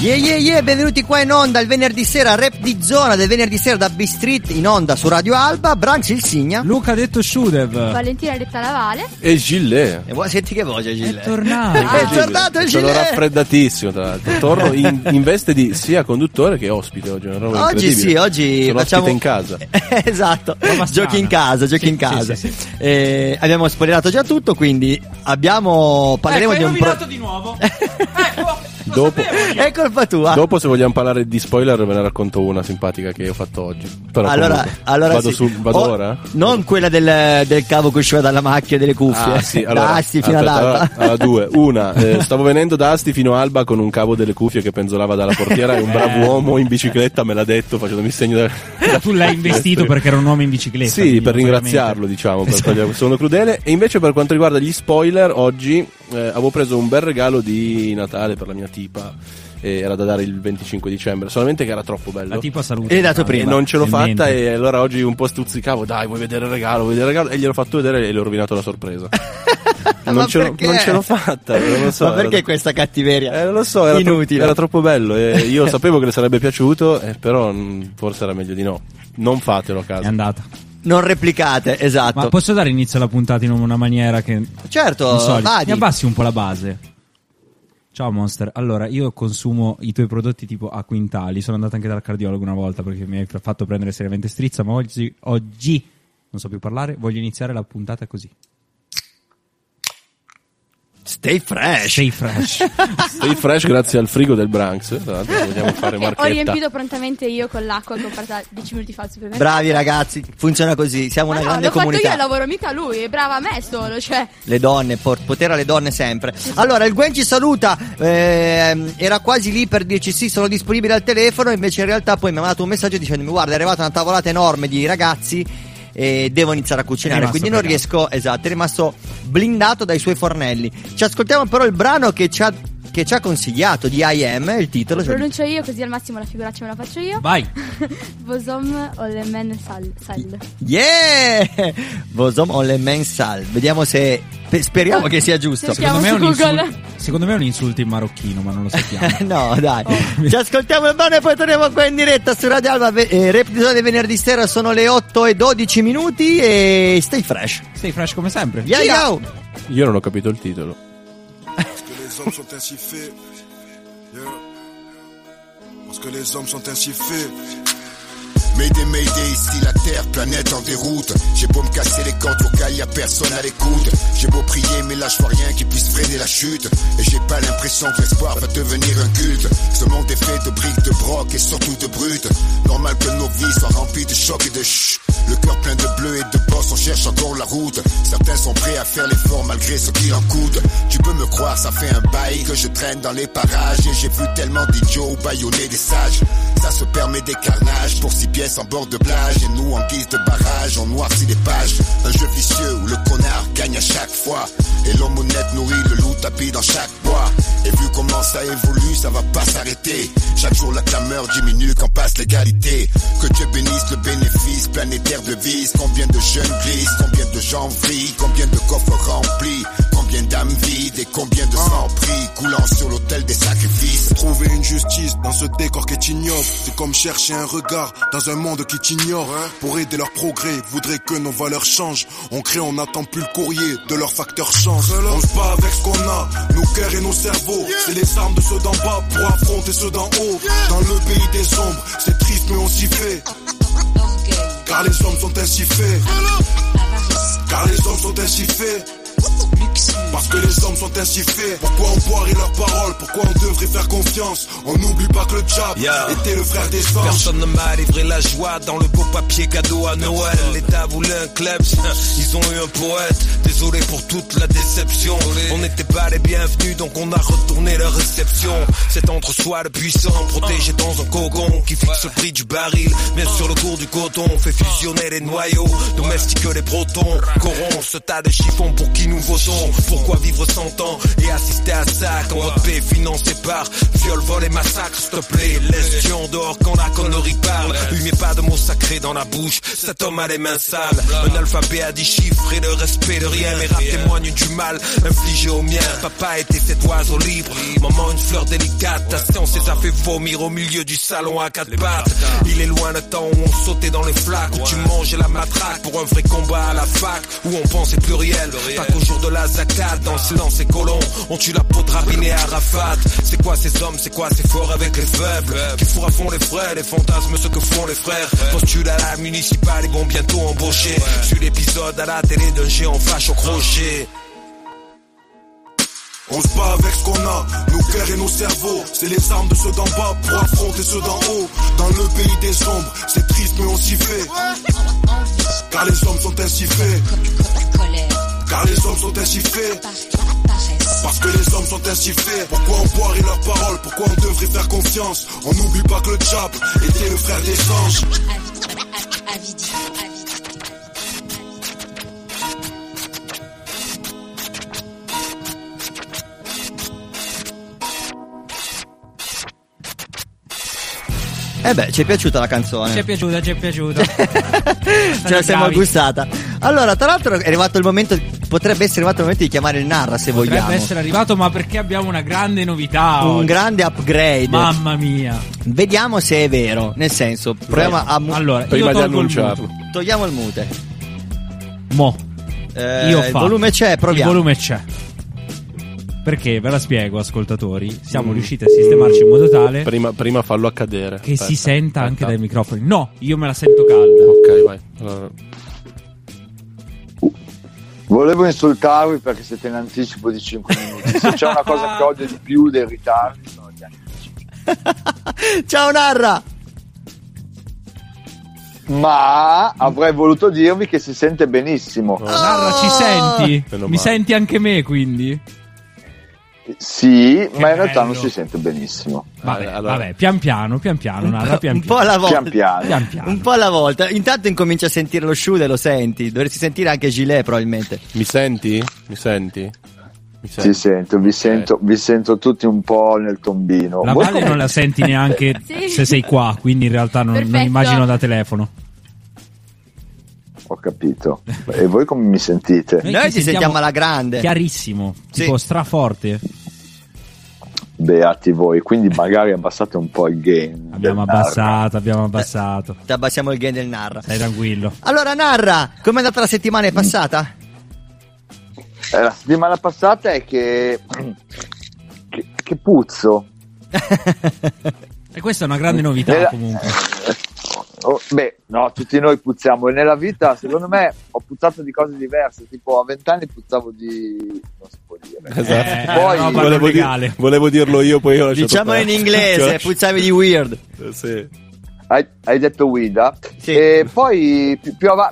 Yeah, benvenuti qua in onda il venerdì sera, Rap di Zona del venerdì sera da B Street in onda su Radio Alba, Branx il Signa, Luca detto Shudev, Valentina detta Lavale e Gillet. E vuoi senti che voce Gillet? È tornato Gillet. Sono raffreddatissimo tra l'altro, torno in veste di sia conduttore che ospite oggi, una roba oggi incredibile. Oggi sono facciamo in casa. Esatto, giochi in casa. Sì. Abbiamo spoilerato già tutto, quindi parleremo di un progetto di nuovo. È colpa tua. Dopo, se vogliamo parlare di spoiler, ve ne racconto una simpatica che ho fatto oggi. Però allora vado, sì. Ora? Non quella del cavo che usciva dalla macchina delle cuffie. Ah, sì, allora, da Asti fino ad Alba. Allora, due. Una, stavo venendo da Asti fino a Alba con un cavo delle cuffie che penzolava dalla portiera. E un bravo uomo in bicicletta me l'ha detto facendomi segno tu l'hai investito perché era un uomo in bicicletta. Sì, per ringraziarlo, diciamo, per sono crudele. E invece per quanto riguarda gli spoiler, oggi avevo preso un bel regalo di Natale per la mia tipa, era da dare il 25 dicembre, solamente che era troppo bello. La tipa saluta e dato prima, non ce l'ho fatta mente. E allora oggi un po' stuzzicavo, dai, vuoi vedere il regalo, e gliel'ho fatto vedere e le ho rovinato la sorpresa. Non ce l'ho fatta, non lo so. Ma perché questa cattiveria? Non lo so, era inutile. Era troppo bello e io sapevo che le sarebbe piaciuto, però forse era meglio di no. Non fatelo a casa. È andata. Non replicate, esatto. Ma posso dare inizio alla puntata in una maniera che... Certo, mi abbassi un po' la base. Ciao Monster, allora io consumo i tuoi prodotti tipo a quintali, sono andato anche dal cardiologo una volta perché mi hai fatto prendere seriamente strizza, ma oggi non so più parlare, voglio iniziare la puntata così. Stay fresh. Stay fresh grazie al frigo del Bronx. Vogliamo fare marchetta. Ho riempito prontamente io con l'acqua che ho portato 10 minuti fa al supermercato. Bravi ragazzi, funziona così, siamo una grande comunità. Ma l'ho fatto io il lavoro, mica lui, brava a me solo, cioè. Le donne, potere alle donne sempre. Allora, il Gwen ci saluta, era quasi lì per dirci sì, sono disponibile al telefono, invece in realtà poi mi ha mandato un messaggio dicendomi guarda, è arrivata una tavolata enorme di ragazzi e devo iniziare a cucinare, quindi non riesco. Esatto, è rimasto blindato dai suoi fornelli. Ci ascoltiamo però il brano che ci ha consigliato di I.M. il titolo. Lo pronuncio io così al massimo la figuraccia me la faccio io. Vai. Bosom o le men sal. Yeah! Bosom o le men sal. Vediamo se speriamo che sia giusto. Secondo me è un insulto in marocchino, ma non lo sappiamo. No, dai. Ci ascoltiamo il brano e poi torniamo qua in diretta su Radio Alba. Rap di Zona di venerdì sera, sono le 8:12 e stay fresh come sempre. Yeah, ciao. Io non ho capito il titolo. Les hommes sont ainsi faits, yeah. Parce que les hommes sont ainsi faits. Mayday, ici la terre, planète en déroute. J'ai beau me casser les cordes vocales, y'a personne à l'écoute. J'ai beau prier, mais là je vois rien qui puisse freiner la chute. Et j'ai pas l'impression que l'espoir va devenir un culte. Ce monde est fait de briques, de brocs et surtout de brutes. Normal que nos vies soient remplies de chocs et de chut. Le cœur plein de bleu et de boss, on cherche encore la route. Certains sont prêts à faire l'effort malgré ce qu'il en coûte. Tu peux me croire, ça fait un bail que je traîne dans les parages. Et j'ai vu tellement d'idiots baïonner des sages. Ça se permet des carnages pour 6 pièces en bord de plage. Et nous en guise de barrage, on noircit les pages. Un jeu vicieux où le connard gagne à chaque fois. Et l'homme honnête nourrit le loup tapis dans chaque bois. Et vu comment ça évolue, ça va pas s'arrêter. Chaque jour la clameur diminue quand passe l'égalité. Que Dieu bénisse le bénéfice planétaire de vise. Combien de jeunes glissent, combien de gens vrillent, combien de coffres remplis, combien d'âmes vides et combien de sang pris coulant sur l'autel des sacrifices. Trouver une justice dans ce décor qui est ignoble, c'est comme chercher un regard dans un monde qui t'ignore. Pour aider leur progrès, voudrait que nos valeurs changent. On crée, on n'attend plus le courrier de leur facteur chance. On se bat avec ce qu'on a, nos cœurs et nos cerveaux. C'est les armes de ceux d'en bas pour affronter ceux d'en haut. Dans le pays des ombres, c'est triste mais on s'y fait. Car les hommes sont ainsi faits. Car les hommes sont ainsi faits. Parce que les hommes sont ainsi faits. Pourquoi en boire et leurs paroles? Pourquoi on devrait faire confiance? On n'oublie pas que le diable était le frère des anges. Personne ne m'a livré la joie dans le beau papier cadeau à Noël. L'État voulait un club, ils ont eu un poète. Désolé pour toute la déception. On n'était pas les bienvenus, donc on a retourné leur réception. C'est entre soi le puissant, protégé dans un cocon qui fixe le prix du baril. Même sur le cours du coton, on fait fusionner les noyaux, domestique les protons, corrompt ce tas de chiffons pour qui nous votons. Pourquoi vivre 100 ans et assister à ça quand notre paix est financée par viol, vol et massacre? S'il te plaît, laisse Dieu en dehors quand la connerie parle. Lui met pas de mots sacrés dans la bouche, cet homme a les mains sales. Un alphabet à 10 chiffres et le respect de rien. Mes rap témoignent du mal infligé aux miens. Papa était cet oiseau libre, maman une fleur délicate. Ta science les a fait vomir au milieu du salon à quatre pattes. Il est loin le temps où on sautait dans les flaques, où tu mangeais la matraque pour un vrai combat à la fac, où on pensait pluriel. Pas qu'au jour de la zacade, dans le silence et colons, on tue la peau de Rabin et Arafat. C'est quoi ces hommes, c'est quoi ces forts avec les faibles, qui fourrent à fond les frais, les fantasmes, ce que font les frères. Postule à la municipale, ils vont bientôt embaucher. Sur l'épisode à la télé d'un géant fâche au crochet. On se bat avec ce qu'on a, nos cœurs et nos cerveaux. C'est les armes de ceux d'en bas pour affronter ceux d'en haut. Dans le pays des ombres, c'est triste mais on s'y fait. Car les hommes sont ainsi faits. Car les hommes sont ainsi faits. Parce que les hommes sont ainsi faits. Pourquoi en boire et leurs paroles? Pourquoi on devrait faire confiance? On n'oublie pas que le diable était le frère des anges. Eh beh, ci è piaciuta la canzone. Ci è piaciuta. Ce la siamo gustata. Allora, tra l'altro è arrivato il momento, potrebbe essere arrivato il momento di chiamare il Narra, se potrebbe vogliamo. Potrebbe essere arrivato, ma perché abbiamo una grande novità. Un oggi. Grande upgrade. Mamma mia. Vediamo se è vero, nel senso, proviamo a allora, prima di annunciarlo. Togliamo il mute. Mo. Il volume c'è, proviamo. Il volume c'è. Perché ve la spiego, ascoltatori, siamo riusciti a sistemarci in modo tale prima fallo accadere che si senta anche dai microfoni. No, io me la sento calda. Ok, vai. Allora. Volevo insultarvi perché siete in anticipo di 5 minuti. Se c'è una cosa che odio di più dei ritardi sono gli anticipi. Ciao Narra. Ma avrei voluto dirvi che si sente benissimo. Narra, ci senti? Mi senti anche me, quindi? Sì, che ma in bello. Realtà non si sente benissimo. Vabbè, pian piano, un po' alla volta. Intanto incomincia a sentire lo Shude, lo senti? Dovresti sentire anche Gilet probabilmente. Mi senti? Sì, vi sento tutti un po' nel tombino. La Vale non la senti neanche sì. Se sei qua, quindi in realtà non immagino da telefono. Ho capito. E voi come mi sentite? Noi ci sentiamo alla grande. Chiarissimo, sì. Tipo straforte. Beati voi, quindi magari abbassate un po' il gain. Abbiamo abbassato. Ti abbassiamo il gain del Narra. Stai tranquillo. Allora Narra, com'è andata la settimana passata? La settimana passata è che puzzo. E questa è una grande novità comunque. Oh, beh, no, tutti noi puzziamo e nella vita, secondo me, ho puzzato di cose diverse. Tipo a 20 anni puzzavo di... non si può dire. Esatto. Poi no, volevo dirlo io, poi ho diciamo in inglese, puzzavi di weird. Sì. Hai detto Guida. Sì. E poi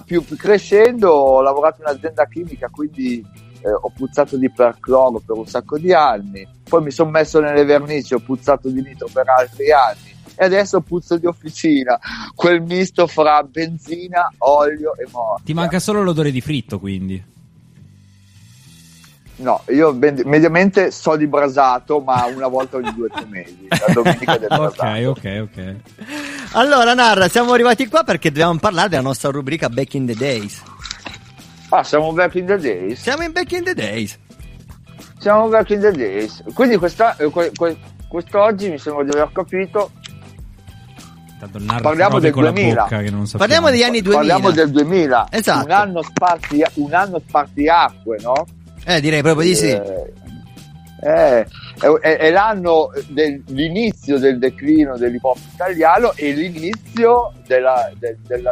più crescendo ho lavorato in un'azienda chimica, quindi ho puzzato di percloro per un sacco di anni. Poi mi sono messo nelle vernici, ho puzzato di nitro per altri anni. E adesso puzzo di officina, quel misto fra benzina, olio e morte. Ti manca solo l'odore di fritto, quindi? No, io mediamente so di brasato, ma una volta ogni 2 o 3 mesi, la domenica del brasato. Ok. Allora Narra, siamo arrivati qua perché dobbiamo parlare della nostra rubrica Back in the Days. Ah, siamo Back in the Days? Siamo in Back in the Days. Siamo Back in the Days. Quindi quest'oggi mi sembra di aver capito... Parliamo del 2000. Parliamo degli anni 2000. Parliamo del 2000. Esatto. Un anno spartiacque, no? Direi proprio di sì. È l'anno dell'inizio del declino dell'hip hop italiano e l'inizio della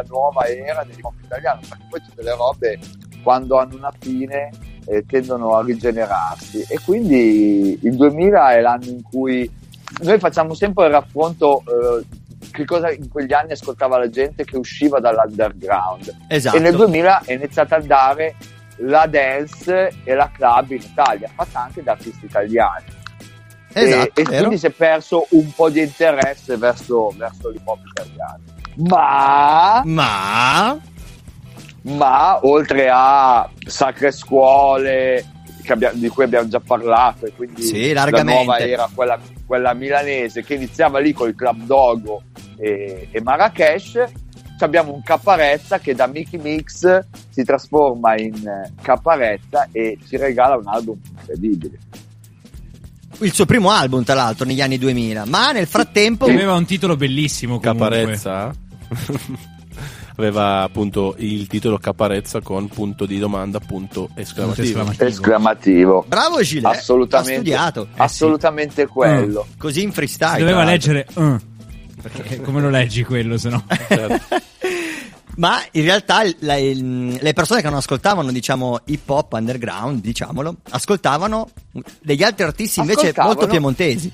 nuova era dell'hip hop italiano. Perché poi ci sono delle robe quando hanno una fine tendono a rigenerarsi, e quindi il 2000 è l'anno in cui noi facciamo sempre il raffronto che cosa in quegli anni ascoltava la gente che usciva dall'underground. Esatto. E nel 2000 è iniziata a dare la dance e la club in Italia, fatta anche da artisti italiani. Esatto, e quindi si è perso un po' di interesse verso l'hip hop italiano. Ma oltre a sacre scuole di cui abbiamo già parlato, e quindi sì, la nuova era quella milanese che iniziava lì con il Club Dogo e Marrakesh, abbiamo un Caparezza che da Mickey Mix si trasforma in Caparezza e ci regala un album incredibile. Il suo primo album, tra l'altro, negli anni 2000. Ma nel frattempo aveva un titolo bellissimo comunque. Caparezza aveva appunto il titolo Caparezza con punto di domanda, punto esclamativo. Bravo Gile, assolutamente, ha studiato. Assolutamente sì. Quello così in freestyle. Si doveva leggere perché come lo leggi quello sennò certo. Ma in realtà le persone che non ascoltavano, diciamo, hip hop underground, diciamolo, ascoltavano degli altri artisti invece molto piemontesi.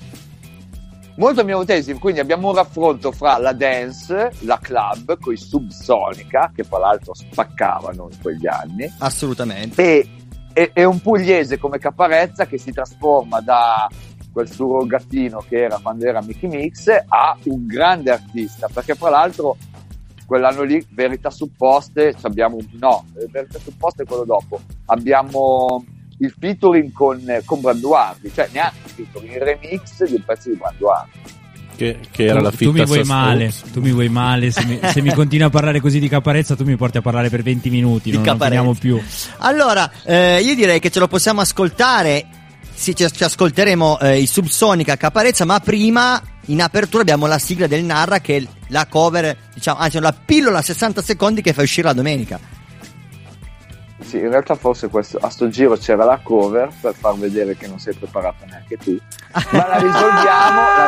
Quindi abbiamo un raffronto fra la dance, la club, coi Subsonica, che tra l'altro spaccavano in quegli anni. Assolutamente. E un pugliese come Caparezza che si trasforma da quel surrogatino che era quando era Mickey Mix a un grande artista, perché fra l'altro quell'anno lì Verità Supposte Verità Supposte è quello dopo, abbiamo il featuring con Branduardi, cioè neanche il featuring, il remix di un pezzo di Branduardi che era la fitta. Tu mi vuoi male se mi continui a parlare così di Caparezza, tu mi porti a parlare per 20 minuti di non parliamo più. Allora io direi che ce lo possiamo ascoltare. Sì, ci ascolteremo i Subsonica Caparezza, ma prima in apertura abbiamo la sigla del Narra, che è la cover, diciamo, anzi la pillola 60 secondi che fa uscire la domenica. Sì, in realtà forse a sto giro c'era la cover per far vedere che non sei preparato neanche tu, ma la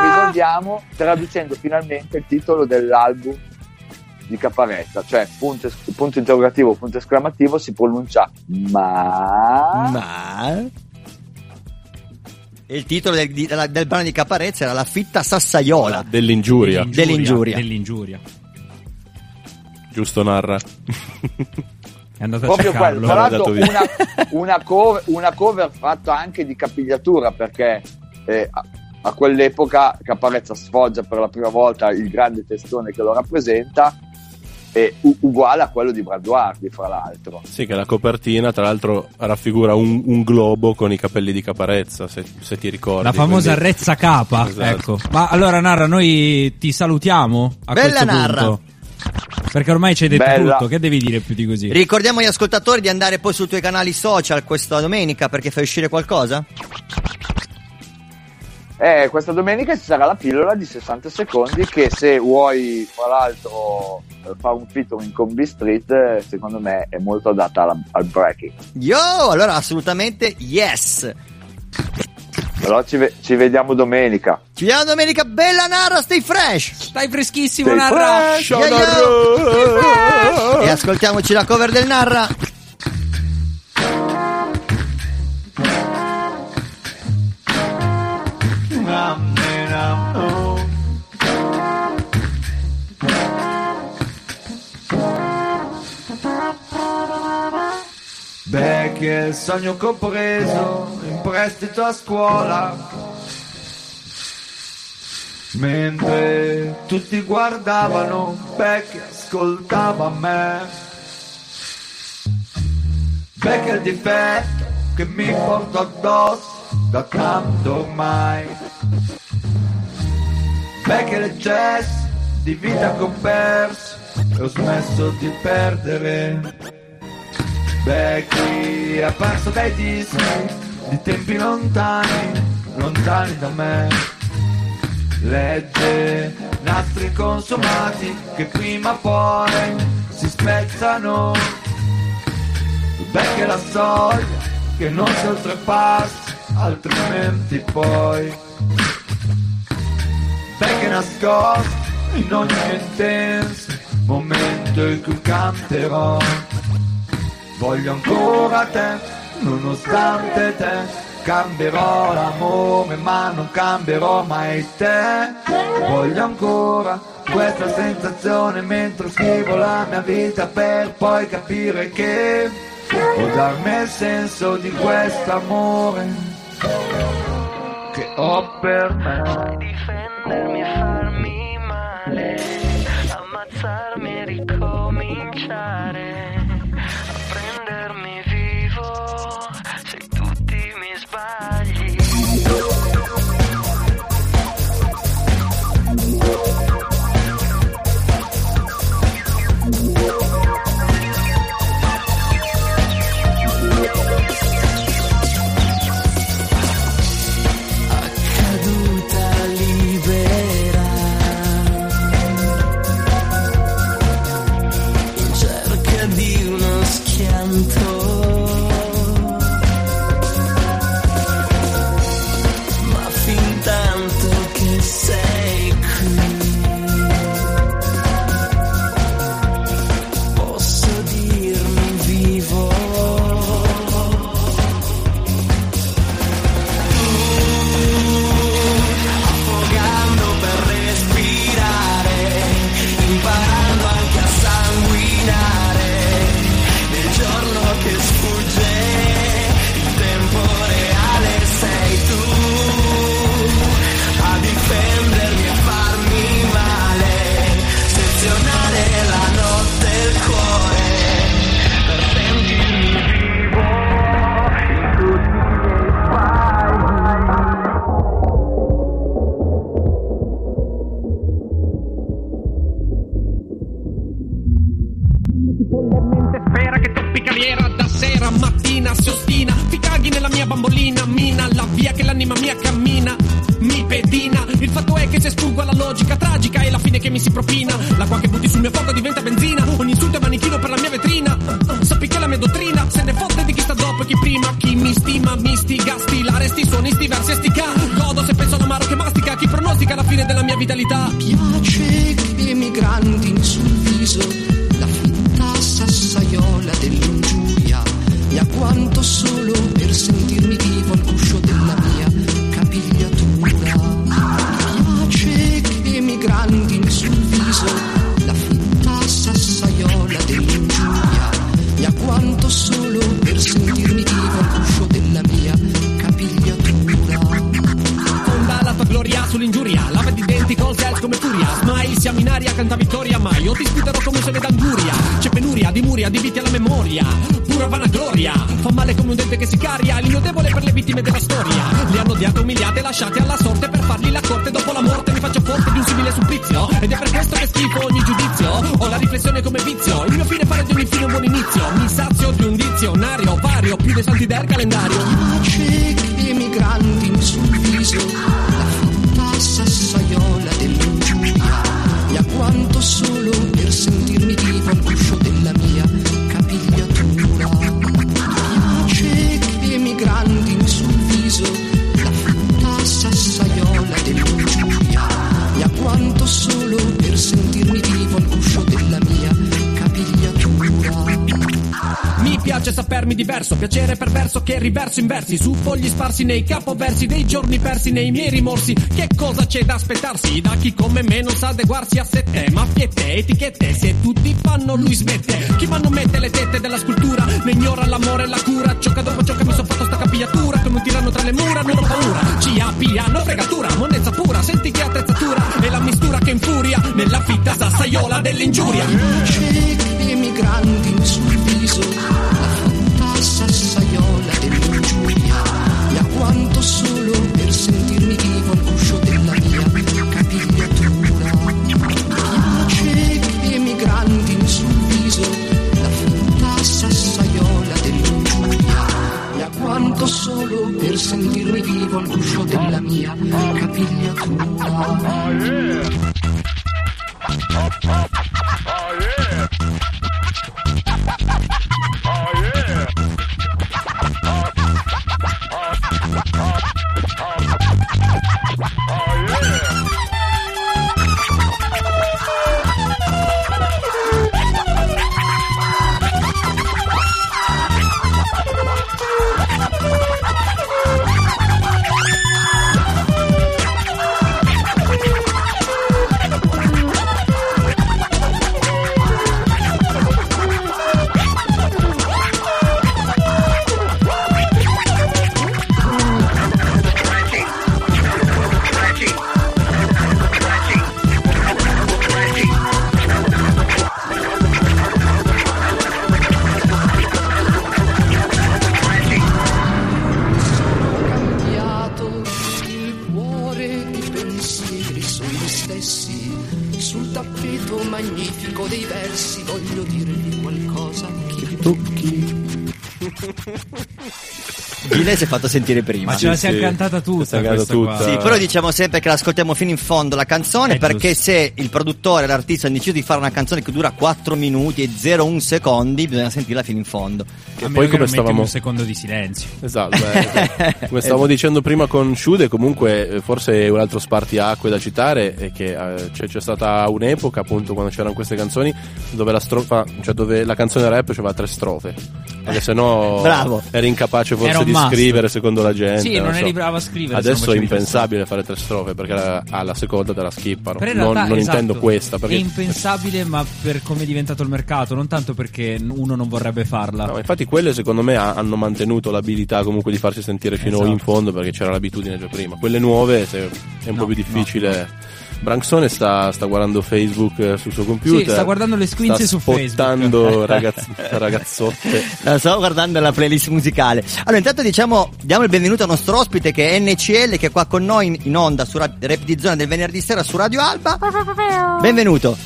risolviamo traducendo finalmente il titolo dell'album di Caparezza, cioè punto interrogativo, punto esclamativo, si pronuncia ma... Il titolo del brano di Caparezza era La fitta sassaiola dell'ingiuria. Giusto, Narra? È andato proprio a cercarlo. Tra l'altro una cover fatta anche di capigliatura, perché a quell'epoca Caparezza sfoggia per la prima volta il grande testone che lo rappresenta, uguale a quello di Branduardi, fra l'altro. Sì, che la copertina tra l'altro raffigura un globo con i capelli di Caparezza, se ti ricordi, la famosa Rezza Capa. Esatto. Ecco. Ma allora Narra, noi ti salutiamo a Bella questo Narra. Punto, perché ormai c'hai detto tutto, che devi dire più di così? Ricordiamo agli ascoltatori di andare poi sui tuoi canali social questa domenica, perché fai uscire qualcosa? Questa domenica ci sarà la pillola di 60 secondi che, se vuoi fra l'altro fa un featuring con B-Street, secondo me è molto adatta al breaking. Allora assolutamente yes. Però ci vediamo domenica. Ci vediamo domenica, bella Narra, stay fresh. Stai freschissimo, stay Narra. Fresh, yeah, Narra. E ascoltiamoci la cover del Narra. Beh, che il sogno compreso in prestito a scuola, mentre tutti guardavano, beh, che ascoltava me. Beh, che il difetto che mi porto addosso da tanto ormai, beh, che l'eccesso di vita che ho perso e ho smesso di perdere. Beh, chi ha perso dai dischi di tempi lontani, lontani da me, legge nastri consumati che prima o poi si spezzano. Beh, che la soglia che non si oltrepassa, altrimenti poi, beh, che nascosto in ogni intenso momento in cui canterò, voglio ancora te. nonostante te. Cambierò l'amore ma non cambierò mai te. Voglio ancora questa sensazione mentre scrivo la mia vita, per poi capire che può darmi il senso di quest'amore che ho per me. Difendermi e farmi male, ammazzarmi e ricominciare, a prendermi vivo se tutti mi sbagli. Piacere perverso che riverso in versi, su fogli sparsi nei capoversi dei giorni persi nei miei rimorsi. Che cosa c'è da aspettarsi da chi come me non sa adeguarsi a sette maffiette, etichette, se tutti fanno lui smette. Chi ma non mette le tette della scultura, ne ignora l'amore e la cura, ciò che dopo ciò che mi sono fatto sta capigliatura, come un tiranno tra le mura, non ho paura. Ci piano fregatura, monnezza pura, senti che attrezzatura, è la mistura che infuria, nella fitta sassaiola dell'ingiuria. Emigranti sul viso, sassaiola dell'ingiuria, e a quanto solo per sentirmi vivo al guscio della mia capigliatura. Piace che emigranti sul viso, la finta sassaiola dell'ingiuria, e a quanto solo per sentirmi vivo al guscio della mia capigliatura. trucchi. Gile si è fatto sentire prima. Ma ce la si è cantata tutta, questa. Sì, però diciamo sempre che l'ascoltiamo fino in fondo la canzone, perché giusto. Se il produttore e l'artista hanno deciso di fare una canzone che dura 4 minuti e 0,1 secondi, bisogna sentirla fino in fondo. E poi come stavamo un secondo di silenzio. Esatto, come stavamo dicendo prima con Shude, comunque forse un altro spartiacque da citare è che c'è stata un'epoca, appunto, quando c'erano queste canzoni dove la strofa, cioè dove la canzone rap aveva 3 strofe. Perché sennò bravo. Eri incapace forse di scrivere secondo la gente. Sì, non eri bravo a scrivere. Adesso è impensabile fare 3 strofe, perché alla seconda te la skippano. Non esatto, intendo questa perché... È impensabile, ma per come è diventato il mercato, non tanto perché uno non vorrebbe farla. No, infatti quelle secondo me hanno mantenuto l'abilità comunque di farsi sentire fino esatto. in fondo, perché c'era l'abitudine già prima. Quelle nuove è un po' più difficile. No. Branxone sta guardando Facebook sul suo computer. Sì, sta guardando le squinze su Facebook. Sta spottando ragazzotte. Stavo guardando la playlist musicale. Allora, intanto diamo il benvenuto al nostro ospite, che è NCL, che è qua con noi in onda su Rap di Zona del venerdì sera su Radio Alba. Benvenuto.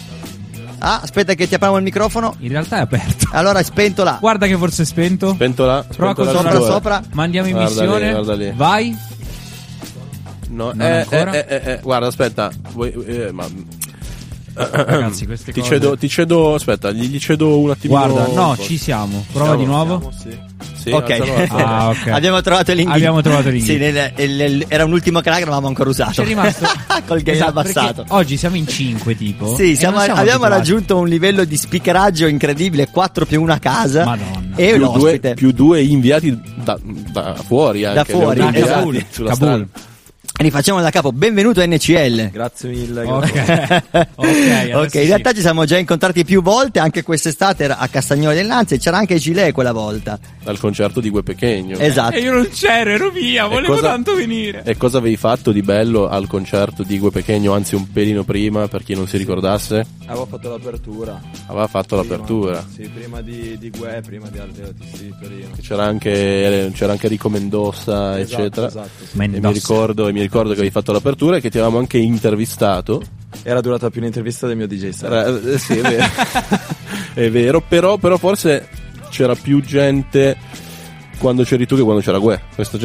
Ah, aspetta che ti apriamo il microfono. In realtà è aperto. Allora è spento là. Guarda che forse è spento. Spento là. Prova con sopra. Mandiamo in missione. Guarda lì. Vai. No, guarda, aspetta. Ragazzi, queste cose. Ti cedo, aspetta, gli cedo un attimino. Guarda, no, ci siamo. Prova di nuovo. Siamo, sì. Sì, okay. Ah, ok. Abbiamo trovato l'indirizzo. Sì, era un ultimo canale che non avevamo ancora usato. C'è rimasto col game abbassato. Oggi siamo in 5 tipo. Sì, abbiamo raggiunto un livello di spiccheraggio incredibile, 4 più 1 a casa. Madonna. E più l'ospite. Più 2 inviati da fuori anche. Da fuori, Kabul. Sulla strada. Rifacciamo da capo. Benvenuto NCL. Grazie mille. Ok, in realtà ci siamo già incontrati più volte, anche quest'estate a Castagnoli dell'Anzi, e c'era anche Gile quella volta. Al concerto di Guè Pequeno. Esatto. E io non c'ero, ero via, volevo tanto venire. E cosa avevi fatto di bello al concerto di Guè Pequeno, anzi un pelino prima, per chi non si ricordasse? Avevo fatto l'apertura. Sì, prima di Guè, prima di altri artisti di Torino. C'era anche Rico Mendoza, esatto, eccetera. Esatto, sì. Mendoza. Mi ricordo che avevi fatto l'apertura e che ti avevamo anche intervistato. Era durata più un'intervista del mio DJ set. Sì, è vero. È vero, però forse c'era più gente quando c'eri tu che quando c'era Guè. Questo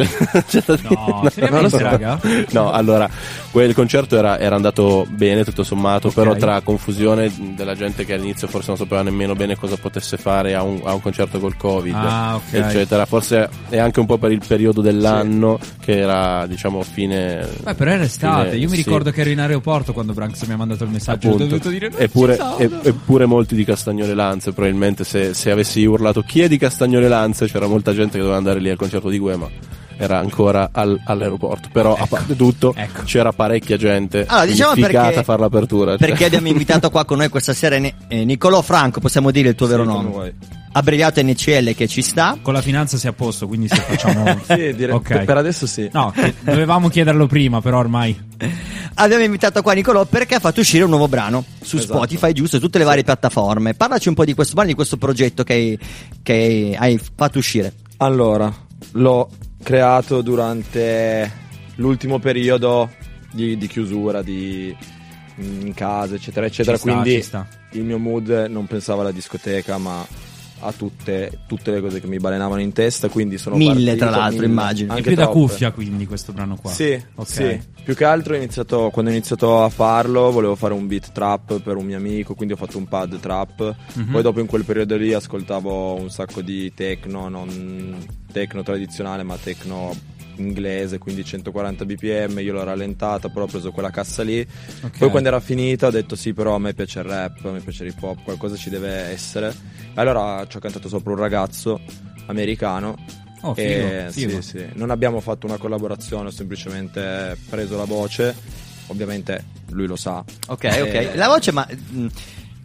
raga? No, allora, quel concerto era andato bene tutto sommato, okay. Però tra confusione della gente che all'inizio forse non sapeva nemmeno bene cosa potesse fare a un concerto col Covid, okay. eccetera. Forse è anche un po' per il periodo dell'anno, sì. Che era diciamo fine. Beh, però era estate, io mi ricordo che ero in aeroporto quando Branks mi ha mandato il messaggio. Appunto. Ho dovuto dire no, eppure molti di Castagnole Lanze, probabilmente se avessi urlato "chi è di Castagnole Lanze", c'era molta gente che doveva andare lì al concerto di Guè, ma era ancora all'aeroporto. Però ecco, a parte tutto ecco, c'era parecchia gente. Allora, diciamo perché a far l'apertura, perché abbiamo invitato qua con noi questa sera Nicolò Franco, possiamo dire il tuo vero nome? Vuoi. Abbreviato NCL, che ci sta. Con la finanza si è a posto, quindi se facciamo sì, okay. Per adesso sì. No, dovevamo chiederlo prima, però ormai abbiamo invitato qua Nicolò perché ha fatto uscire un nuovo brano su esatto. Spotify, giusto, tutte le varie piattaforme. Parlaci un po' di questo brano, di questo progetto che hai fatto uscire. Allora, l'ho creato durante l'ultimo periodo di chiusura in casa, eccetera eccetera, quindi il mio mood non pensava alla discoteca, ma a tutte le cose che mi balenavano in testa, quindi sono mille, tra l'altro, immagino. E più da cuffia, quindi, questo brano qua. Sì, okay. Sì. Più che altro quando ho iniziato a farlo volevo fare un beat trap per un mio amico, quindi ho fatto un pad trap. Mm-hmm. Poi dopo in quel periodo lì ascoltavo un sacco di techno, non techno tradizionale ma techno inglese, quindi 140 bpm, io l'ho rallentata, però ho preso quella cassa lì, okay. Poi quando era finita ho detto sì, però a me piace il rap, a me piace l'hip hop, qualcosa ci deve essere. Allora ci ho cantato sopra un ragazzo americano. Oh, figo. Sì, sì. Non abbiamo fatto una collaborazione, ho semplicemente preso la voce, ovviamente lui lo sa. Ok. La voce, ma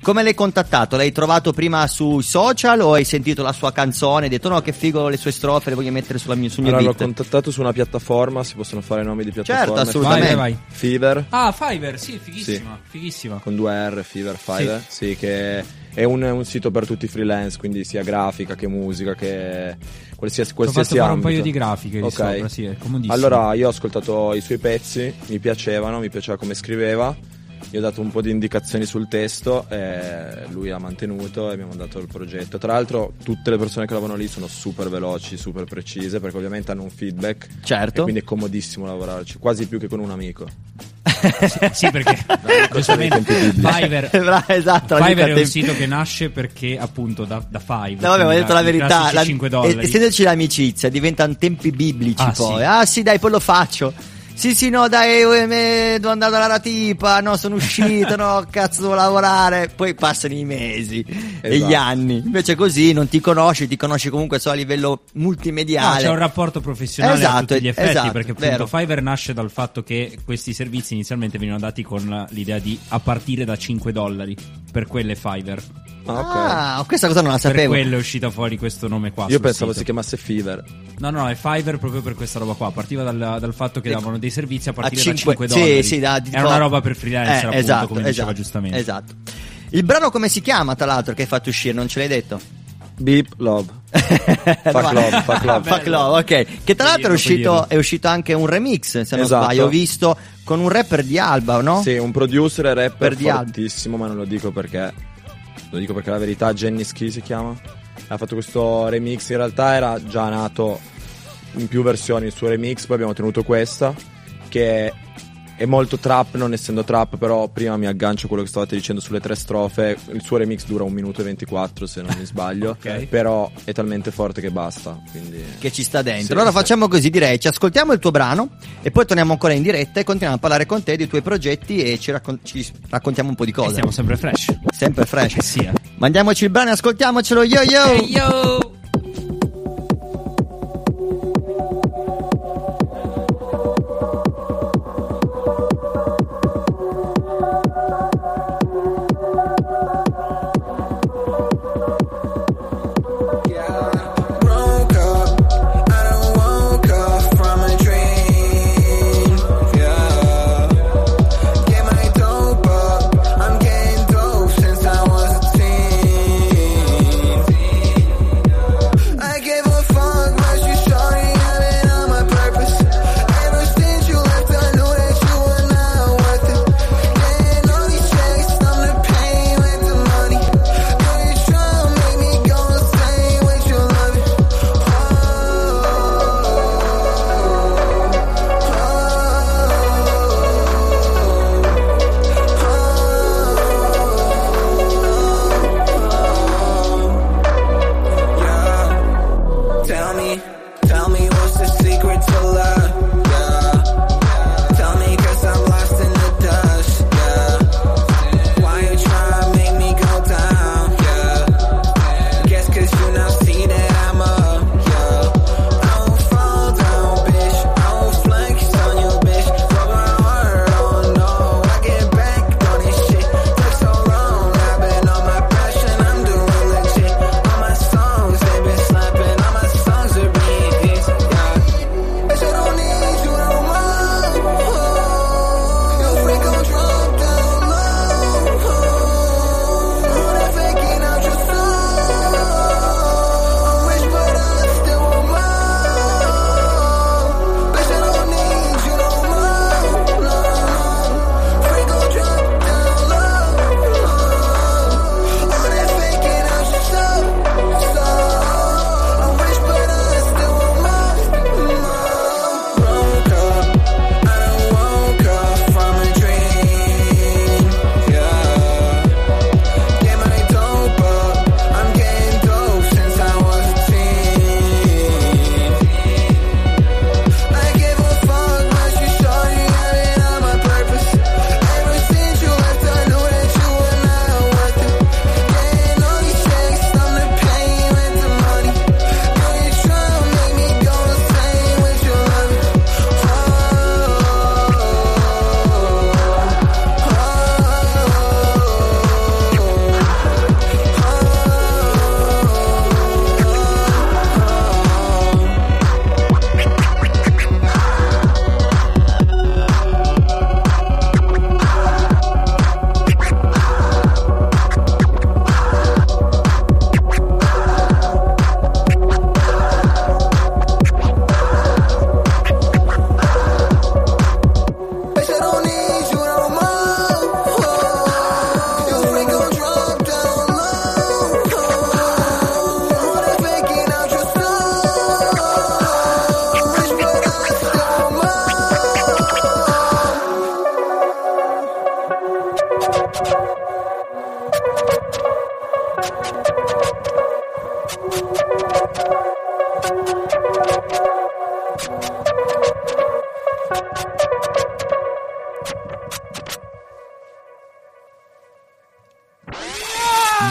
come l'hai contattato? L'hai trovato prima sui social o hai sentito la sua canzone? Hai detto no, che figo le sue strofe, le voglio mettere sul mio beat? Allora, l'ho contattato su una piattaforma, si possono fare nomi di piattaforme? Certo, assolutamente. Vai. Fiverr. Ah, Fiverr, sì, fighissima, sì. Fighissima. Con 2 R, Fiverr, Fiverr, sì che è un sito per tutti i freelance, quindi sia grafica che musica che qualsiasi ambito. Ho fatto fare un paio di grafiche, okay. Di sopra, sì, è comodissimo. Allora, io ho ascoltato i suoi pezzi, mi piaceva come scriveva. Io ho dato un po' di indicazioni sul testo, lui ha mantenuto e mi ha mandato il progetto. Tra l'altro tutte le persone che lavorano lì sono super veloci, super precise, perché ovviamente hanno un feedback. Certo. E quindi è comodissimo lavorarci, quasi più che con un amico. Sì, perché giustamente Fiverr Fiverr è un sito che nasce perché appunto da Fiverr. No, vabbè, ho detto la verità, essendoci l'amicizia diventano tempi biblici. Poi sì. Ah sì, dai, poi lo faccio. Sì, sì, no, dai, devo andare dalla tipa, no, sono uscito, no, cazzo, devo lavorare. Poi passano i mesi, esatto, e gli anni. Invece così non ti conosci, ti conosci comunque solo a livello multimediale. No, c'è un rapporto professionale, esatto, a tutti gli effetti, esatto, perché appunto Fiverr nasce dal fatto che questi servizi inizialmente venivano dati con l'idea di a partire da $5 per quelle Fiverr. Ah, okay. Questa cosa non la sapevo. Per quello è uscita fuori questo nome qua. Io pensavo sito si chiamasse Fiverr. No, è Fiverr proprio per questa roba qua. Partiva dal fatto che davano dei servizi a partire $5. Sì, era una roba per freelancer, appunto, esatto, come diceva giustamente. Esatto. Il brano come si chiama, tra l'altro, che hai fatto uscire? Non ce l'hai detto? Beep Love. Fuck Love, ok. Che tra l'altro è uscito anche un remix, se non sbaglio, ho visto, con un rapper di Alba, no? Sì, un producer e rapper fortissimo, ma non lo dico perché... Lo dico perché la verità, Jenny Ski si chiama. Ha fatto questo remix, in realtà era già nato in più versioni il suo remix, poi abbiamo tenuto questa che è molto trap, non essendo trap, però prima mi aggancio a quello che stavate dicendo sulle 3 strofe. Il suo remix dura 1 minuto e 24, se non mi sbaglio. Okay. Però è talmente forte che basta, quindi... Che ci sta dentro. Sì, allora facciamo così, direi, ci ascoltiamo il tuo brano e poi torniamo ancora in diretta e continuiamo a parlare con te dei tuoi progetti e ci raccontiamo un po' di cose. E siamo sempre fresh. Sempre fresh. Che sia. Mandiamoci il brano e ascoltiamocelo. Yo yo, hey, yo.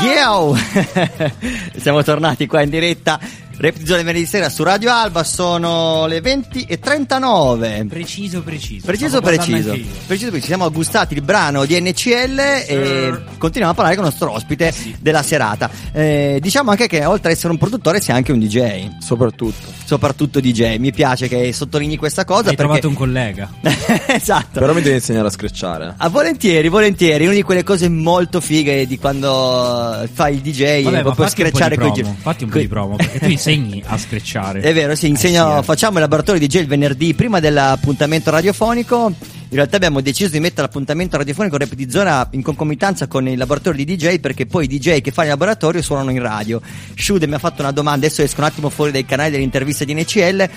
Yo! Siamo tornati qua in diretta. Rap di Zona venerdì sera su Radio Alba, sono le 20:39. Preciso. Siamo gustati il brano di NCL e continuiamo a parlare con il nostro ospite della serata. Diciamo anche che oltre ad essere un produttore sei anche un DJ. Soprattutto DJ. Mi piace che sottolinei questa cosa. Hai trovato un collega. Esatto. Però mi devi insegnare a scratchare. Ah, volentieri. Una di quelle cose molto fighe di quando fai il DJ. Vabbè, proprio scratchare con gli... Fatti un po' di promo, perché tu insegni a scratchare. È vero, sì, insegno. Facciamo il laboratorio DJ il venerdì prima dell'appuntamento radiofonico. In realtà abbiamo deciso di mettere l'appuntamento radiofonico Rap di Zona in concomitanza con il laboratorio di DJ, perché poi i DJ che fanno il laboratorio suonano in radio. Shudev mi ha fatto una domanda, adesso esco un attimo fuori dai canali dell'intervista di NCL.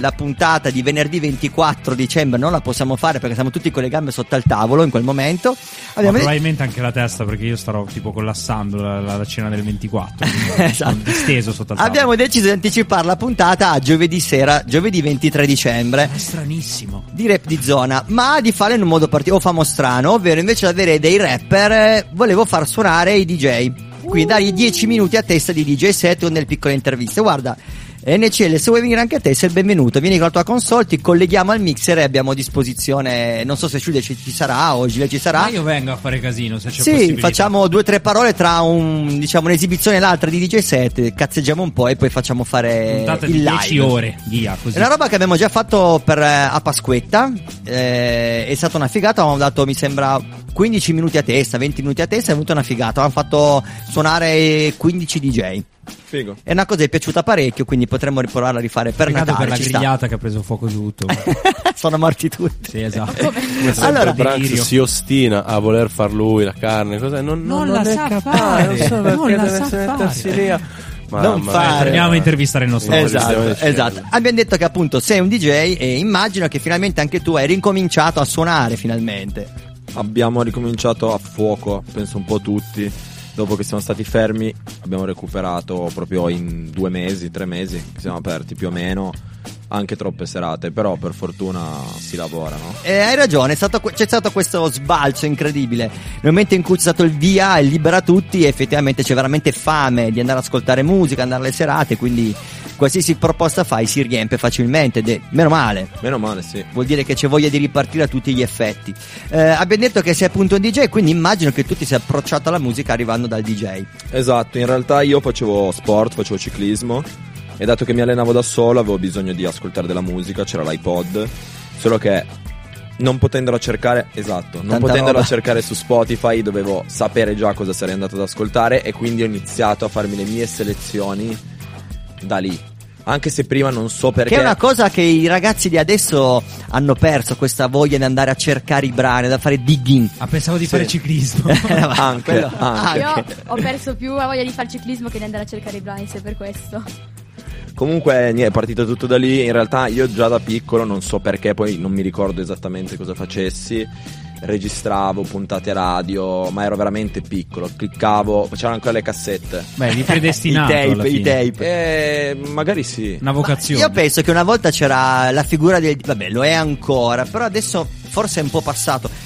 La puntata di venerdì 24 dicembre non la possiamo fare perché siamo tutti con le gambe sotto al tavolo in quel momento. Probabilmente anche la testa, perché io starò tipo collassando la cena del 24. Esatto. Disteso sotto al tavolo. Abbiamo deciso di anticipare la puntata a giovedì sera, giovedì 23 dicembre. È stranissimo. Di Rap di Zona, ma di fare in un modo particolare, famo strano, ovvero invece di avere dei rapper volevo far suonare i DJ, quindi dargli 10 minuti a testa di DJ set con delle piccole interviste. Guarda NCL, se vuoi venire anche a te sei il benvenuto, vieni con la tua console, ti colleghiamo al mixer e abbiamo a disposizione, non so se Shudev ci sarà o Gile ci sarà, ma io vengo a fare casino se c'è possibilità. Sì, facciamo 2 o 3 parole tra un'esibizione e l'altra di DJ set, cazzeggiamo un po' e poi facciamo fare puntate il di live 10 ore via, così. È una roba che abbiamo già fatto a Pasquetta, è stata una figata, abbiamo dato mi sembra 15 minuti a testa, 20 minuti a testa, è venuta una figata, hanno fatto suonare 15 DJ. Figo. È una cosa che è piaciuta parecchio, quindi potremmo riprovarla a rifare per Natale. Per la grigliata sta, che ha preso fuoco tutto. Sono morti tutti. Sì, esatto. Allora Brands si ostina a voler far lui la carne, cosa non la sa fare. Non so perché deve mettersi lì a... Non fare. Torniamo a intervistare il nostro esatto. Abbiamo detto che appunto sei un DJ e immagino che finalmente anche tu hai ricominciato a suonare. Finalmente abbiamo ricominciato a fuoco, penso un po' tutti. Dopo che siamo stati fermi abbiamo recuperato proprio in 2 mesi, 3 mesi che siamo aperti più o meno, anche troppe serate, però per fortuna si lavora, no? E hai ragione, c'è stato questo sbalzo incredibile. Nel momento in cui c'è stato il via e libera tutti, effettivamente c'è veramente fame di andare ad ascoltare musica, andare alle serate, quindi qualsiasi proposta fai si riempie facilmente ed è meno male, sì, vuol dire che c'è voglia di ripartire a tutti gli effetti. Abbiamo detto che sei appunto un DJ, quindi immagino che tu ti sei approcciato alla musica arrivando dal DJ. Esatto, in realtà io facevo sport, facevo ciclismo e dato che mi allenavo da solo avevo bisogno di ascoltare della musica, c'era l'iPod, solo che non potendola cercare, esatto, non potendola cercare su Spotify dovevo sapere già cosa sarei andato ad ascoltare e quindi ho iniziato a farmi le mie selezioni da lì, anche se prima non so perché, che è una cosa che i ragazzi di adesso hanno perso, questa voglia di andare a cercare i brani, da fare digging. Pensavo di fare ciclismo. anche. Io ho perso più la voglia di fare ciclismo che di andare a cercare i brani, se per questo. Comunque è partito tutto da lì. In realtà io già da piccolo, non so perché, poi non mi ricordo esattamente cosa facessi, registravo puntate radio, ma ero veramente piccolo, cliccavo, c'erano ancora le cassette. Beh, li predestinato. I tape. Magari sì. Una vocazione. Ma io penso che una volta c'era la figura del... Vabbè, lo è ancora, però adesso forse è un po' passato.